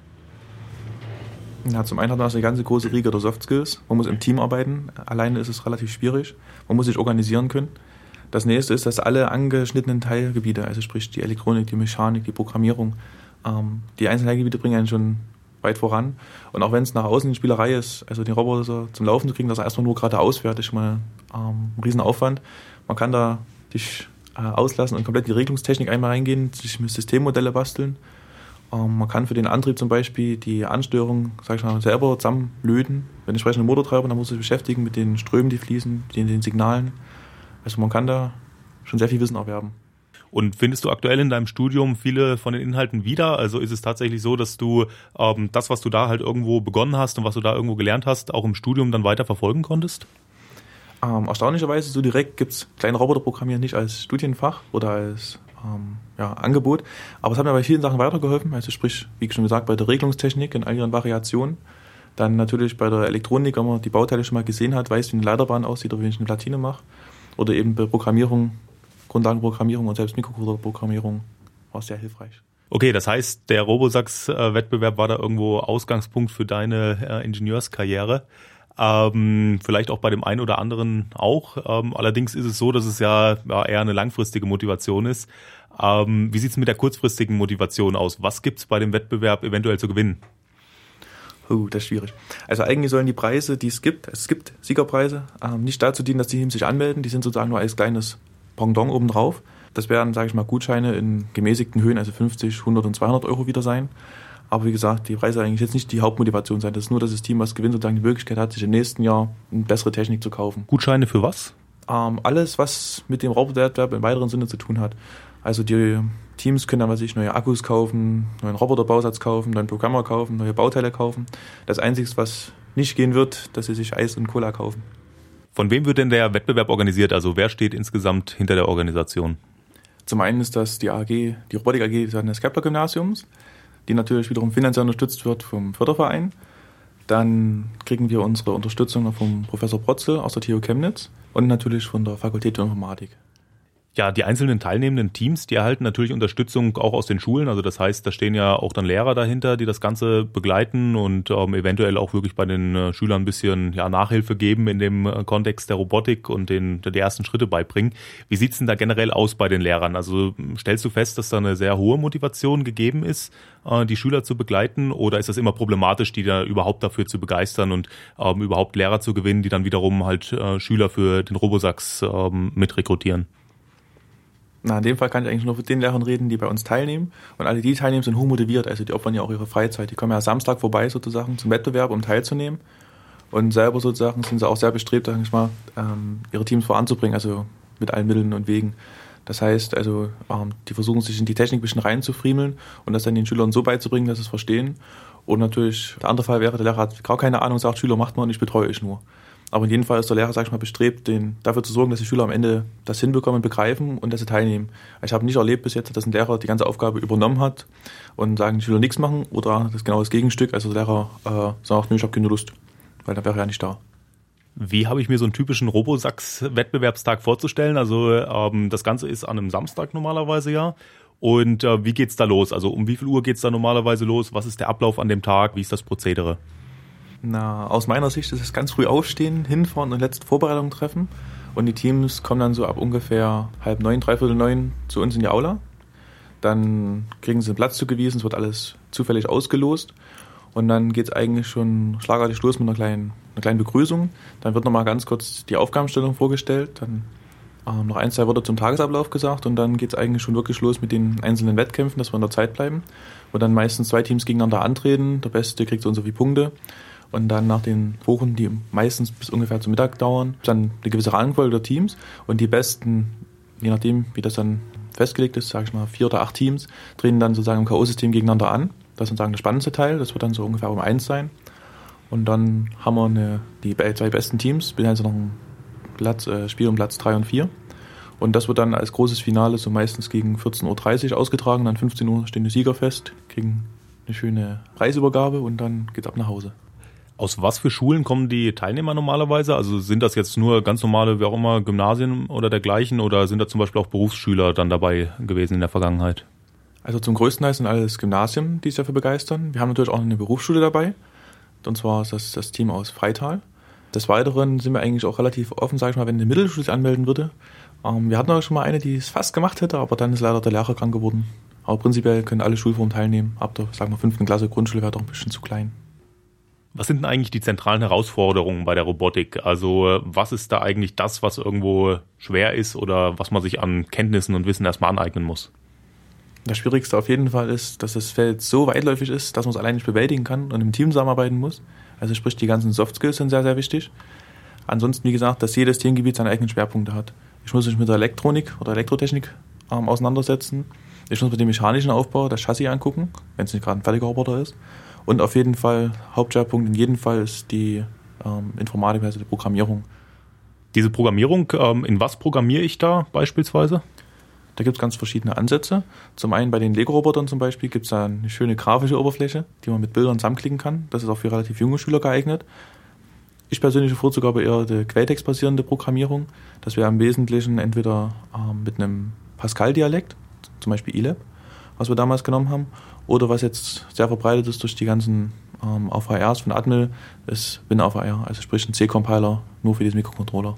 Ja, zum einen hat man eine ganze große Riege der Soft Skills. Man muss im Team arbeiten. Alleine ist es relativ schwierig. Man muss sich organisieren können. Das nächste ist, dass alle angeschnittenen Teilgebiete, also sprich die Elektronik, die Mechanik, die Programmierung, ähm, die einzelnen Teilgebiete bringen einen schon weit voran. Und auch wenn es nach außen in die Spielerei ist, also den Roboter zum Laufen zu kriegen, dass er erstmal nur geradeaus fährt, ist schon mal ähm, ein Riesenaufwand. Man kann da sich äh, auslassen und komplett in die Regelungstechnik einmal reingehen, sich mit Systemmodelle basteln. Man kann für den Antrieb zum Beispiel die Ansteuerung, sag ich mal, selber zusammenlöten. Wenn ich spreche einen Motor treibe, dann muss ich mich beschäftigen mit den Strömen, die fließen, den, den Signalen. Also man kann da schon sehr viel Wissen erwerben. Und findest du aktuell in deinem Studium viele von den Inhalten wieder? Also ist es tatsächlich so, dass du ähm, das, was du da halt irgendwo begonnen hast und was du da irgendwo gelernt hast, auch im Studium dann weiter verfolgen konntest? Ähm, erstaunlicherweise, so direkt gibt es kleine Roboterprogrammieren nicht als Studienfach oder als Ähm, ja, Angebot. Aber es hat mir bei vielen Sachen weitergeholfen. Also sprich, wie schon gesagt, bei der Regelungstechnik in all ihren Variationen. Dann natürlich bei der Elektronik, wenn man die Bauteile schon mal gesehen hat, weiß, wie eine Leiterbahn aussieht oder wie ich eine Platine mache. Oder eben bei Programmierung, Grundlagenprogrammierung und selbst Mikrocontrollerprogrammierung war sehr hilfreich. Okay, das heißt, der Robosax-Wettbewerb war da irgendwo Ausgangspunkt für deine äh, Ingenieurskarriere. Ähm, vielleicht auch bei dem einen oder anderen auch. Ähm, allerdings ist es so, dass es ja, ja eher eine langfristige Motivation ist. Ähm, wie sieht es mit der kurzfristigen Motivation aus? Was gibt es bei dem Wettbewerb eventuell zu gewinnen? Oh, das ist schwierig. Also eigentlich sollen die Preise, die es gibt, es gibt Siegerpreise, ähm, nicht dazu dienen, dass die Teams sich anmelden. Die sind sozusagen nur als kleines Pendant obendrauf. Das werden, sage ich mal, Gutscheine in gemäßigten Höhen, also fünfzig, hundert und zweihundert Euro wieder sein. Aber wie gesagt, die Preise eigentlich jetzt nicht die Hauptmotivation sein. Das ist nur, dass das Team, was gewinnt, sozusagen die Möglichkeit hat, sich im nächsten Jahr eine bessere Technik zu kaufen. Gutscheine für was? Ähm, alles, was mit dem Roboterwettbewerb im weiteren Sinne zu tun hat. Also die Teams können dann, was weiß ich, neue Akkus kaufen, neuen Roboterbausatz kaufen, neuen Programmer kaufen, neue Bauteile kaufen. Das Einzige, was nicht gehen wird, dass sie sich Eis und Cola kaufen. Von wem wird denn der Wettbewerb organisiert? Also wer steht insgesamt hinter der Organisation? Zum einen ist das die A G, die Robotik A G des Kepler-Gymnasiums, die natürlich wiederum finanziell unterstützt wird vom Förderverein. Dann kriegen wir unsere Unterstützung vom Professor Protzel aus der T H Chemnitz und natürlich von der Fakultät für Informatik. Ja, die einzelnen teilnehmenden Teams, die erhalten natürlich Unterstützung auch aus den Schulen. Also das heißt, da stehen ja auch dann Lehrer dahinter, die das Ganze begleiten und ähm, eventuell auch wirklich bei den äh, Schülern ein bisschen ja, Nachhilfe geben in dem äh, Kontext der Robotik und den, die ersten Schritte beibringen. Wie sieht es denn da generell aus bei den Lehrern? Also stellst du fest, dass da eine sehr hohe Motivation gegeben ist, äh, die Schüler zu begleiten? Oder ist das immer problematisch, die da überhaupt dafür zu begeistern und ähm, überhaupt Lehrer zu gewinnen, die dann wiederum halt äh, Schüler für den Robosax äh, mitrekrutieren? Na, in dem Fall kann ich eigentlich nur mit den Lehrern reden, die bei uns teilnehmen. Und alle, die teilnehmen, sind hochmotiviert. Also die opfern ja auch ihre Freizeit. Die kommen ja Samstag vorbei sozusagen zum Wettbewerb, um teilzunehmen. Und selber sozusagen sind sie auch sehr bestrebt, sag ich mal, ihre Teams voranzubringen, also mit allen Mitteln und Wegen. Das heißt, also die versuchen sich in die Technik ein bisschen reinzufriemeln und das dann den Schülern so beizubringen, dass sie es verstehen. Und natürlich, der andere Fall wäre, der Lehrer hat gar keine Ahnung, sagt, Schüler, macht mal und ich betreue euch nur. Aber in jedem Fall ist der Lehrer, sag ich mal, bestrebt, den, dafür zu sorgen, dass die Schüler am Ende das hinbekommen, begreifen und dass sie teilnehmen. Ich habe nicht erlebt bis jetzt, dass ein Lehrer die ganze Aufgabe übernommen hat und sagen, die Schüler nichts machen oder das genau das Gegenstück. Also der Lehrer äh, sagt, nö, ich habe keine Lust, weil dann wäre er ja nicht da. Wie habe ich mir so einen typischen Robosax-Wettbewerbstag vorzustellen? Also ähm, das Ganze ist an einem Samstag normalerweise ja. Und äh, wie geht's da los? Also um wie viel Uhr geht's da normalerweise los? Was ist der Ablauf an dem Tag? Wie ist das Prozedere? Na, aus meiner Sicht ist es ganz früh aufstehen, hinfahren und letzte Vorbereitungen treffen. Und die Teams kommen dann so ab ungefähr halb neun, dreiviertel neun zu uns in die Aula. Dann kriegen sie einen Platz zugewiesen, es wird alles zufällig ausgelost. Und dann geht es eigentlich schon schlagartig los mit einer kleinen, einer kleinen Begrüßung. Dann wird nochmal ganz kurz die Aufgabenstellung vorgestellt. Dann ähm, noch ein, zwei Worte zum Tagesablauf gesagt. Und dann geht es eigentlich schon wirklich los mit den einzelnen Wettkämpfen, dass wir in der Zeit bleiben. Wo dann meistens zwei Teams gegeneinander antreten. Der Beste kriegt so und so viele Punkte. Und dann nach den Wochen, die meistens bis ungefähr zum Mittag dauern, dann eine gewisse Rangfolge der Teams. Und die besten, je nachdem, wie das dann festgelegt ist, sage ich mal, vier oder acht Teams, treten dann sozusagen im K O-System gegeneinander an. Das ist sozusagen der spannendste Teil. Das wird dann so ungefähr um eins sein. Und dann haben wir eine, die zwei besten Teams, bin also noch ein Platz, äh, Spiel um Platz drei und vier. Und das wird dann als großes Finale so meistens gegen vierzehn Uhr dreißig ausgetragen. Dann fünfzehn Uhr stehen die Sieger fest, kriegen eine schöne Preisübergabe und dann geht's ab nach Hause. Aus was für Schulen kommen die Teilnehmer normalerweise? Also sind das jetzt nur ganz normale, wie auch immer, Gymnasien oder dergleichen? Oder sind da zum Beispiel auch Berufsschüler dann dabei gewesen in der Vergangenheit? Also zum größten Teil sind alles Gymnasien, die sich dafür begeistern. Wir haben natürlich auch eine Berufsschule dabei. Und zwar ist das das Team aus Freital. Des Weiteren sind wir eigentlich auch relativ offen, sage ich mal, wenn eine Mittelschule sich anmelden würde. Wir hatten auch schon mal eine, die es fast gemacht hätte, aber dann ist leider der Lehrer krank geworden. Aber prinzipiell können alle Schulformen teilnehmen. Ab der, sagen wir, fünften Klasse Grundschule wäre doch ein bisschen zu klein. Was sind denn eigentlich die zentralen Herausforderungen bei der Robotik? Also was ist da eigentlich das, was irgendwo schwer ist oder was man sich an Kenntnissen und Wissen erstmal aneignen muss? Das Schwierigste auf jeden Fall ist, dass das Feld so weitläufig ist, dass man es alleine nicht bewältigen kann und im Team zusammenarbeiten muss. Also sprich, die ganzen Soft Skills sind sehr, sehr wichtig. Ansonsten, wie gesagt, dass jedes Themengebiet seine eigenen Schwerpunkte hat. Ich muss mich mit der Elektronik oder Elektrotechnik ähm, auseinandersetzen. Ich muss mir den mechanischen Aufbau, das Chassis angucken, wenn es nicht gerade ein fertiger Roboter ist. Und auf jeden Fall, Hauptschwerpunkt in jedem Fall ist die ähm, Informatik, also die Programmierung. Diese Programmierung, ähm, in was programmiere ich da beispielsweise? Da gibt es ganz verschiedene Ansätze. Zum einen bei den Lego-Robotern zum Beispiel gibt es da eine schöne grafische Oberfläche, die man mit Bildern zusammenklicken kann. Das ist auch für relativ junge Schüler geeignet. Ich persönlich bevorzuge aber eher die Quelltext-basierende Programmierung. Das wäre im Wesentlichen entweder ähm, mit einem Pascal-Dialekt, zum Beispiel E L A B, was wir damals genommen haben, oder was jetzt sehr verbreitet ist durch die ganzen ähm, A V Rs von Atmel, ist WinAVR, also sprich ein C-Compiler nur für diesen Mikrocontroller.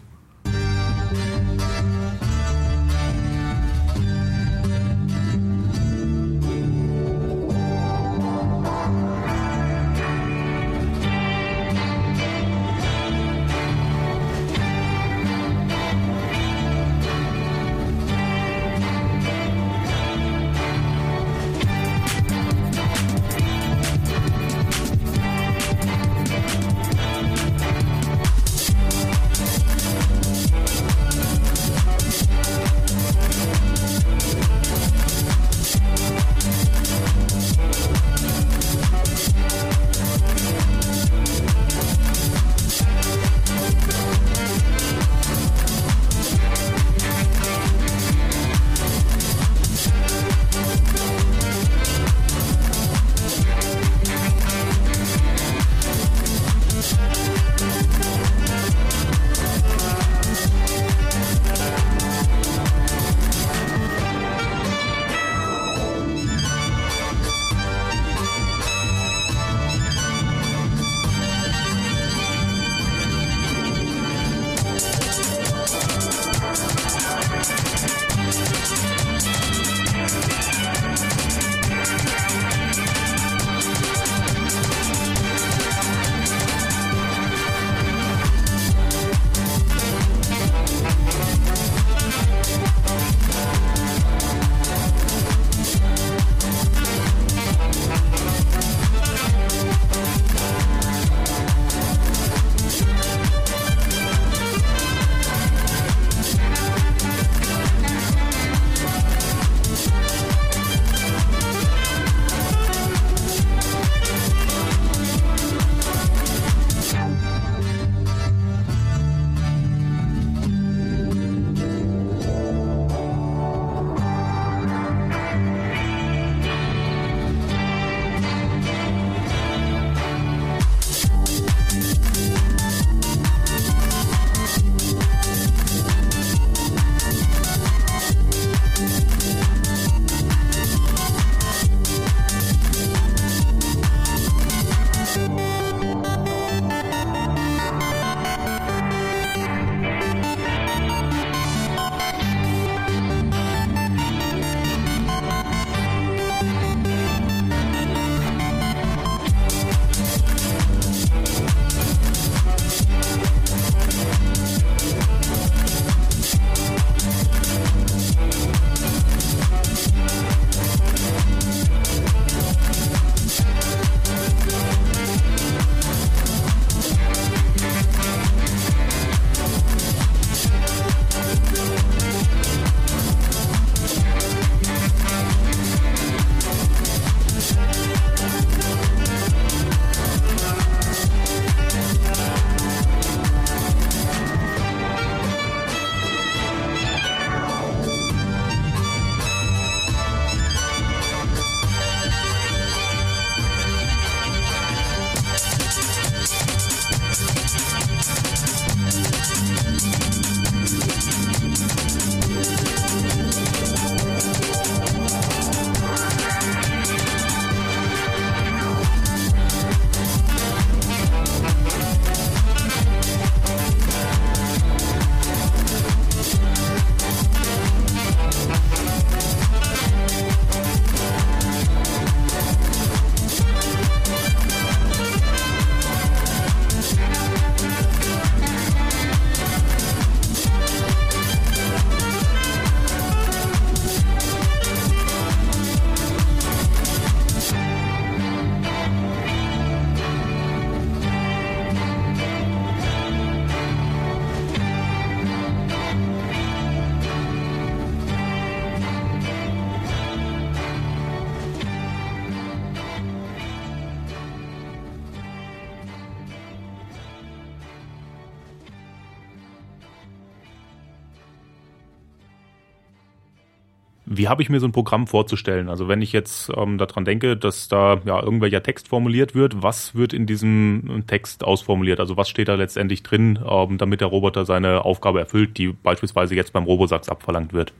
Wie habe ich mir so ein Programm vorzustellen? Also wenn ich jetzt ähm, daran denke, dass da ja irgendwelcher Text formuliert wird, was wird in diesem Text ausformuliert? Also was steht da letztendlich drin, ähm, damit der Roboter seine Aufgabe erfüllt, die beispielsweise jetzt beim Robosax abverlangt wird?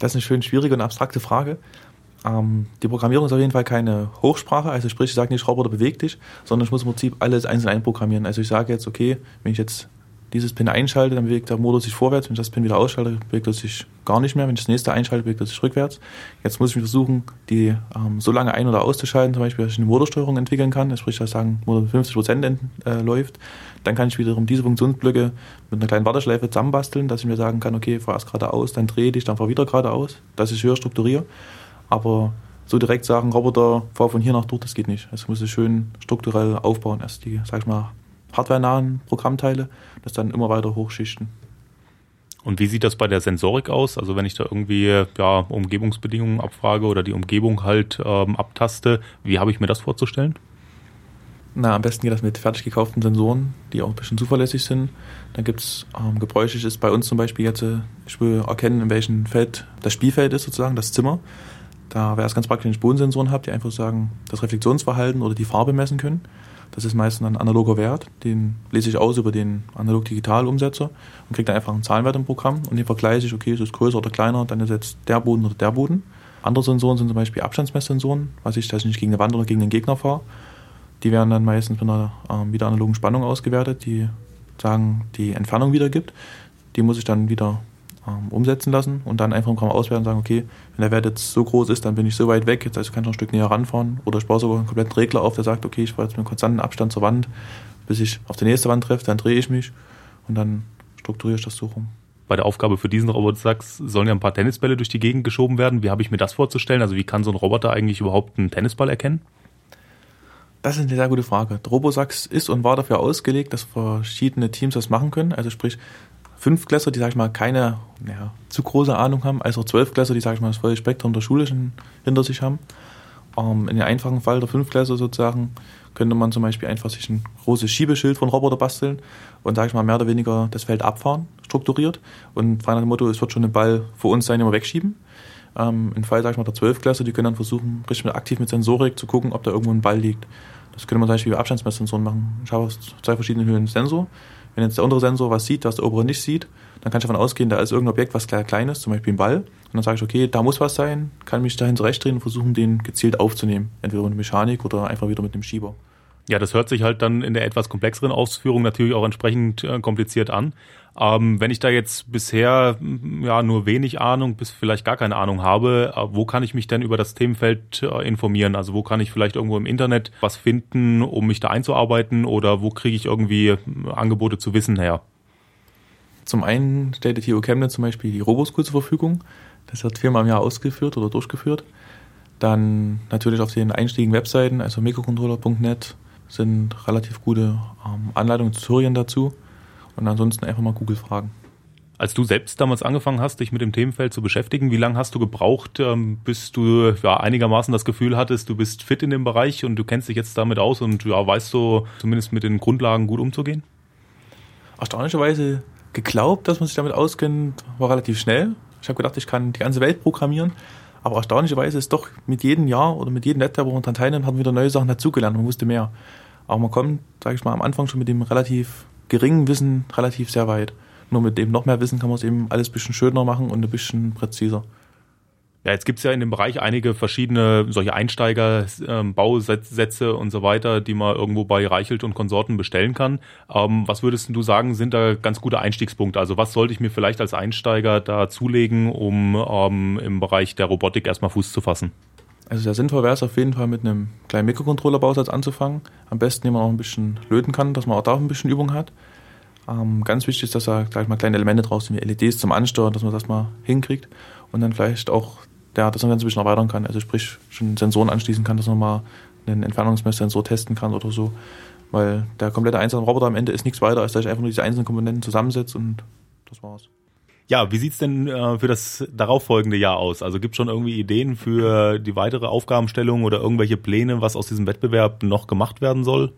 Das ist eine schön schwierige und abstrakte Frage. Ähm, die Programmierung ist auf jeden Fall keine Hochsprache, also sprich, ich sage nicht, Roboter beweg dich, sondern ich muss im Prinzip alles einzeln einprogrammieren. Also ich sage jetzt, okay, wenn ich jetzt dieses Pin einschalte, dann bewegt der Motor sich vorwärts. Wenn ich das Pin wieder ausschalte, bewegt er sich gar nicht mehr. Wenn ich das nächste einschalte, bewegt er sich rückwärts. Jetzt muss ich versuchen, die ähm, so lange ein- oder auszuschalten, zum Beispiel, dass ich eine Motorsteuerung entwickeln kann. Sprich, dass der Motor fünfzig Prozent ent, äh, läuft. Dann kann ich wiederum diese Funktionsblöcke mit einer kleinen Warteschleife zusammenbasteln, dass ich mir sagen kann, okay, fahr erst geradeaus, dann drehe dich, dann fahr wieder geradeaus, dass ich höher strukturiere. Aber so direkt sagen, Roboter, fahr von hier nach dort, das geht nicht. Also muss ich schön strukturell aufbauen. Erst die, sag ich mal, hardwarenahen Programmteile, das dann immer weiter hochschichten. Und wie sieht das bei der Sensorik aus? Also wenn ich da irgendwie ja, Umgebungsbedingungen abfrage oder die Umgebung halt ähm, abtaste, wie habe ich mir das vorzustellen? Na, am besten geht das mit fertig gekauften Sensoren, die auch ein bisschen zuverlässig sind. Dann gibt es, ähm, gebräuchlich ist bei uns zum Beispiel jetzt, ich will erkennen, in welchem Feld das Spielfeld ist sozusagen, das Zimmer. Da wäre es ganz praktisch, wenn ich Bodensensoren habe, die einfach sagen, das Reflexionsverhalten oder die Farbe messen können. Das ist meistens ein analoger Wert, den lese ich aus über den Analog-Digital-Umsetzer und kriege dann einfach einen Zahlenwert im Programm und den vergleiche ich, okay, ist es größer oder kleiner, dann ist jetzt der Boden oder der Boden. Andere Sensoren sind zum Beispiel Abstandsmesssensoren, weiß ich, dass ich nicht gegen eine Wand oder gegen den Gegner fahre. Die werden dann meistens mit einer ähm, wieder analogen Spannung ausgewertet, die sagen, die Entfernung wiedergibt. Die muss ich dann wieder ähm, umsetzen lassen und dann einfach im Programm auswerten und sagen, okay, wenn der Wert jetzt so groß ist, dann bin ich so weit weg, jetzt also kann ich noch ein Stück näher ranfahren oder ich baue sogar einen kompletten Regler auf, der sagt, okay, ich fahre jetzt mit einem konstanten Abstand zur Wand, bis ich auf die nächste Wand treffe, dann drehe ich mich und dann strukturiere ich das so rum. Bei der Aufgabe für diesen Roboter-Sachs sollen ja ein paar Tennisbälle durch die Gegend geschoben werden. Wie habe ich mir das vorzustellen? Also wie kann so ein Roboter eigentlich überhaupt einen Tennisball erkennen? Das ist eine sehr gute Frage. Der Robosax ist und war dafür ausgelegt, dass verschiedene Teams das machen können. Also sprich, Fünftklässler, die, sag ich mal, keine ja, zu große Ahnung haben, als auch Zwölftklässler, die, sag ich mal, das volle Spektrum der Schule schon hinter sich haben. Ähm, in dem einfachen Fall der Fünftklässler sozusagen könnte man zum Beispiel einfach sich ein großes Schiebeschild von Roboter basteln und, sag ich mal, mehr oder weniger das Feld abfahren, strukturiert. Und frei nach dem Motto, es wird schon ein Ball für uns sein, den wir wegschieben. Ähm, Im Fall, sag ich mal, der Zwölftklässler, die können dann versuchen, richtig aktiv mit Sensorik zu gucken, ob da irgendwo ein Ball liegt. Das könnte man zum Beispiel bei Abstandsmesssensoren machen. Ich habe aus zwei verschiedenen Höhen einen Sensor. Wenn jetzt der untere Sensor was sieht, was der obere nicht sieht, dann kann ich davon ausgehen, da ist irgendein Objekt, was klein ist, zum Beispiel ein Ball. Und dann sage ich, okay, da muss was sein, kann mich dahin zurechtdrehen und versuchen, den gezielt aufzunehmen. Entweder mit Mechanik oder einfach wieder mit einem Schieber. Ja, das hört sich halt dann in der etwas komplexeren Ausführung natürlich auch entsprechend äh, kompliziert an. Ähm, wenn ich da jetzt bisher ja nur wenig Ahnung bis vielleicht gar keine Ahnung habe, äh, wo kann ich mich denn über das Themenfeld äh, informieren? Also wo kann ich vielleicht irgendwo im Internet was finden, um mich da einzuarbeiten oder wo kriege ich irgendwie Angebote zu Wissen her? Zum einen stellt die T U Chemnitz zum Beispiel die Roboschool zur Verfügung. Das wird viermal im Jahr ausgeführt oder durchgeführt. Dann natürlich auf den einschlägigen Webseiten, also microcontroller Punkt net, sind relativ gute ähm, Anleitungen, Tutorien dazu und ansonsten einfach mal Google fragen. Als du selbst damals angefangen hast, dich mit dem Themenfeld zu beschäftigen, wie lange hast du gebraucht, ähm, bis du ja, einigermaßen das Gefühl hattest, du bist fit in dem Bereich und du kennst dich jetzt damit aus und ja, weißt du zumindest mit den Grundlagen gut umzugehen? Erstaunlicherweise geglaubt, dass man sich damit auskennt, war relativ schnell. Ich habe gedacht, ich kann die ganze Welt programmieren. Aber erstaunlicherweise ist doch mit jedem Jahr oder mit jedem Wettbewerb, wo man daran teilnimmt, hat man wieder neue Sachen dazugelernt, man wusste mehr. Aber man kommt, sage ich mal, am Anfang schon mit dem relativ geringen Wissen relativ sehr weit. Nur mit dem noch mehr Wissen kann man es eben alles ein bisschen schöner machen und ein bisschen präziser. Ja, jetzt gibt's ja in dem Bereich einige verschiedene solche Einsteiger-Bausätze und so weiter, die man irgendwo bei Reichelt und Konsorten bestellen kann. Ähm, was würdest du sagen, sind da ganz gute Einstiegspunkte? Also was sollte ich mir vielleicht als Einsteiger da zulegen, um ähm, im Bereich der Robotik erstmal Fuß zu fassen? Also sehr sinnvoll wäre es auf jeden Fall, mit einem kleinen Mikrocontroller-Bausatz anzufangen. Am besten, den man auch ein bisschen löten kann, dass man auch da ein bisschen Übung hat. Ähm, ganz wichtig ist, dass da gleich mal kleine Elemente draus sind, wie L E Ds zum Ansteuern, dass man das mal hinkriegt und dann vielleicht auch ja, dass man das ein bisschen erweitern kann, also sprich schon Sensoren anschließen kann, dass man mal einen Entfernungsmesssensor testen kann oder so, weil der komplette einzelne Roboter am Ende ist nichts weiter, als dass ich einfach nur diese einzelnen Komponenten zusammensetze und das war's. Ja, wie sieht's denn äh, für das darauffolgende Jahr aus? Also gibt's schon irgendwie Ideen für die weitere Aufgabenstellung oder irgendwelche Pläne, was aus diesem Wettbewerb noch gemacht werden soll?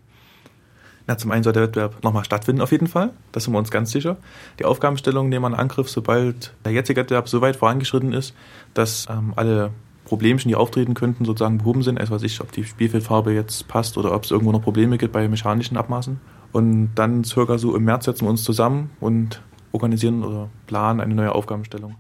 Na, zum einen soll der Wettbewerb nochmal stattfinden auf jeden Fall, das sind wir uns ganz sicher. Die Aufgabenstellung nehmen wir in Angriff, sobald der jetzige Wettbewerb so weit vorangeschritten ist, dass ähm, alle Problemchen, die auftreten könnten, sozusagen behoben sind. Also weiß ich, ob die Spielfeldfarbe jetzt passt oder ob es irgendwo noch Probleme gibt bei mechanischen Abmaßen. Und dann circa so im März setzen wir uns zusammen und organisieren oder planen eine neue Aufgabenstellung.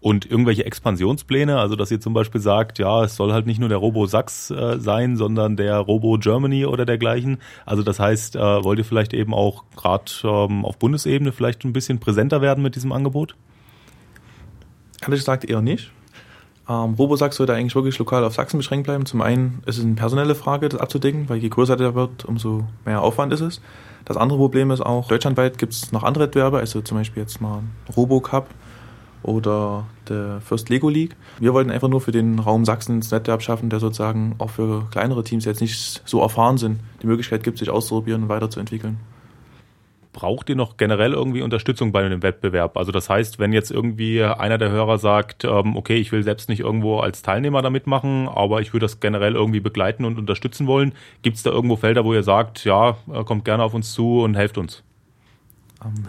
Und irgendwelche Expansionspläne, also dass ihr zum Beispiel sagt, ja, es soll halt nicht nur der Robo Sachs äh, sein, sondern der Robo Germany oder dergleichen. Also das heißt, äh, wollt ihr vielleicht eben auch gerade ähm, auf Bundesebene vielleicht ein bisschen präsenter werden mit diesem Angebot? Ehrlich gesagt eher nicht. Ähm, RoboSachs sollte eigentlich wirklich lokal auf Sachsen beschränkt bleiben. Zum einen ist es eine personelle Frage, das abzudecken, weil je größer der wird, umso mehr Aufwand ist es. Das andere Problem ist auch, deutschlandweit gibt es noch andere Wettbewerbe, also zum Beispiel jetzt mal RoboCup oder der First Lego League. Wir wollten einfach nur für den Raum Sachsen einen Wettbewerb schaffen, der sozusagen auch für kleinere Teams, die jetzt nicht so erfahren sind, die Möglichkeit gibt, sich auszuprobieren und weiterzuentwickeln. Braucht ihr noch generell irgendwie Unterstützung bei einem Wettbewerb? Also das heißt, wenn jetzt irgendwie einer der Hörer sagt, okay, ich will selbst nicht irgendwo als Teilnehmer da mitmachen, aber ich würde das generell irgendwie begleiten und unterstützen wollen, gibt es da irgendwo Felder, wo ihr sagt, ja, kommt gerne auf uns zu und helft uns?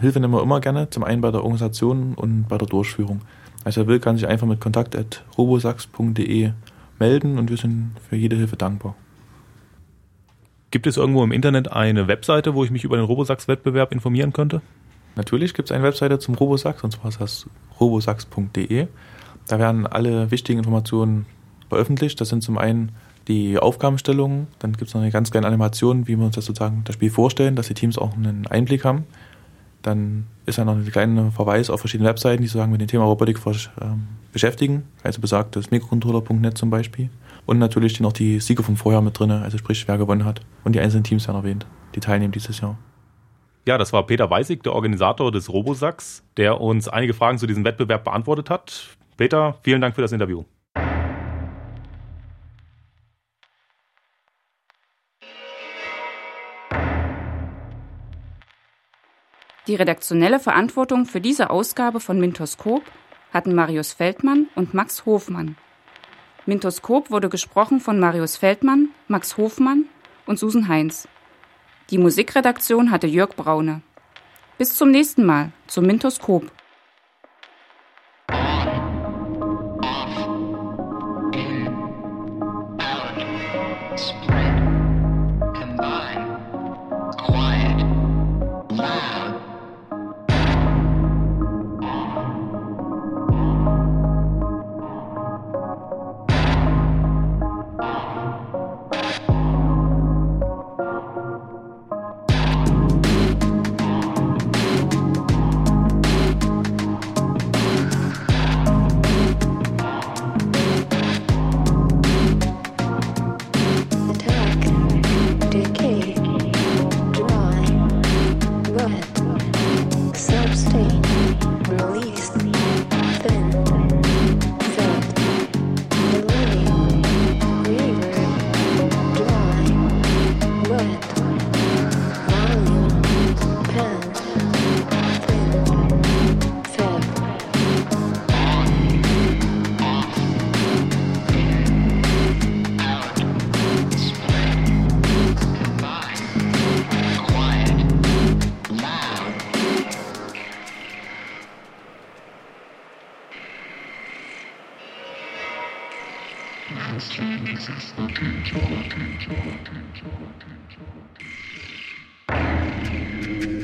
Hilfe nehmen wir immer gerne, zum einen bei der Organisation und bei der Durchführung. Also wer will, kann sich einfach mit kontakt at robosachs punkt de melden und wir sind für jede Hilfe dankbar. Gibt es irgendwo im Internet eine Webseite, wo ich mich über den RoboSachs-Wettbewerb informieren könnte? Natürlich gibt es eine Webseite zum RoboSachs, und zwar ist das robosachs punkt de. Da werden alle wichtigen Informationen veröffentlicht. Das sind zum einen die Aufgabenstellungen, dann gibt es noch eine ganz kleine Animation, wie wir uns das sozusagen das Spiel vorstellen, dass die Teams auch einen Einblick haben. Dann ist da noch ein kleiner Verweis auf verschiedene Webseiten, die sozusagen mit dem Thema Robotik beschäftigen, also besagt das mikrocontroller punkt net zum Beispiel. Und natürlich stehen auch die Sieger von vorher mit drin, also sprich, wer gewonnen hat. Und die einzelnen Teams werden erwähnt, die teilnehmen dieses Jahr. Ja, das war Peter Weißig, der Organisator des RoboSachs, der uns einige Fragen zu diesem Wettbewerb beantwortet hat. Peter, vielen Dank für das Interview. Die redaktionelle Verantwortung für diese Ausgabe von Mintoskop hatten Marius Feldmann und Max Hofmann. Mintoskop wurde gesprochen von Marius Feldmann, Max Hofmann und Susan Heinz. Die Musikredaktion hatte Jörg Braune. Bis zum nächsten Mal zum Mintoskop. Thank you.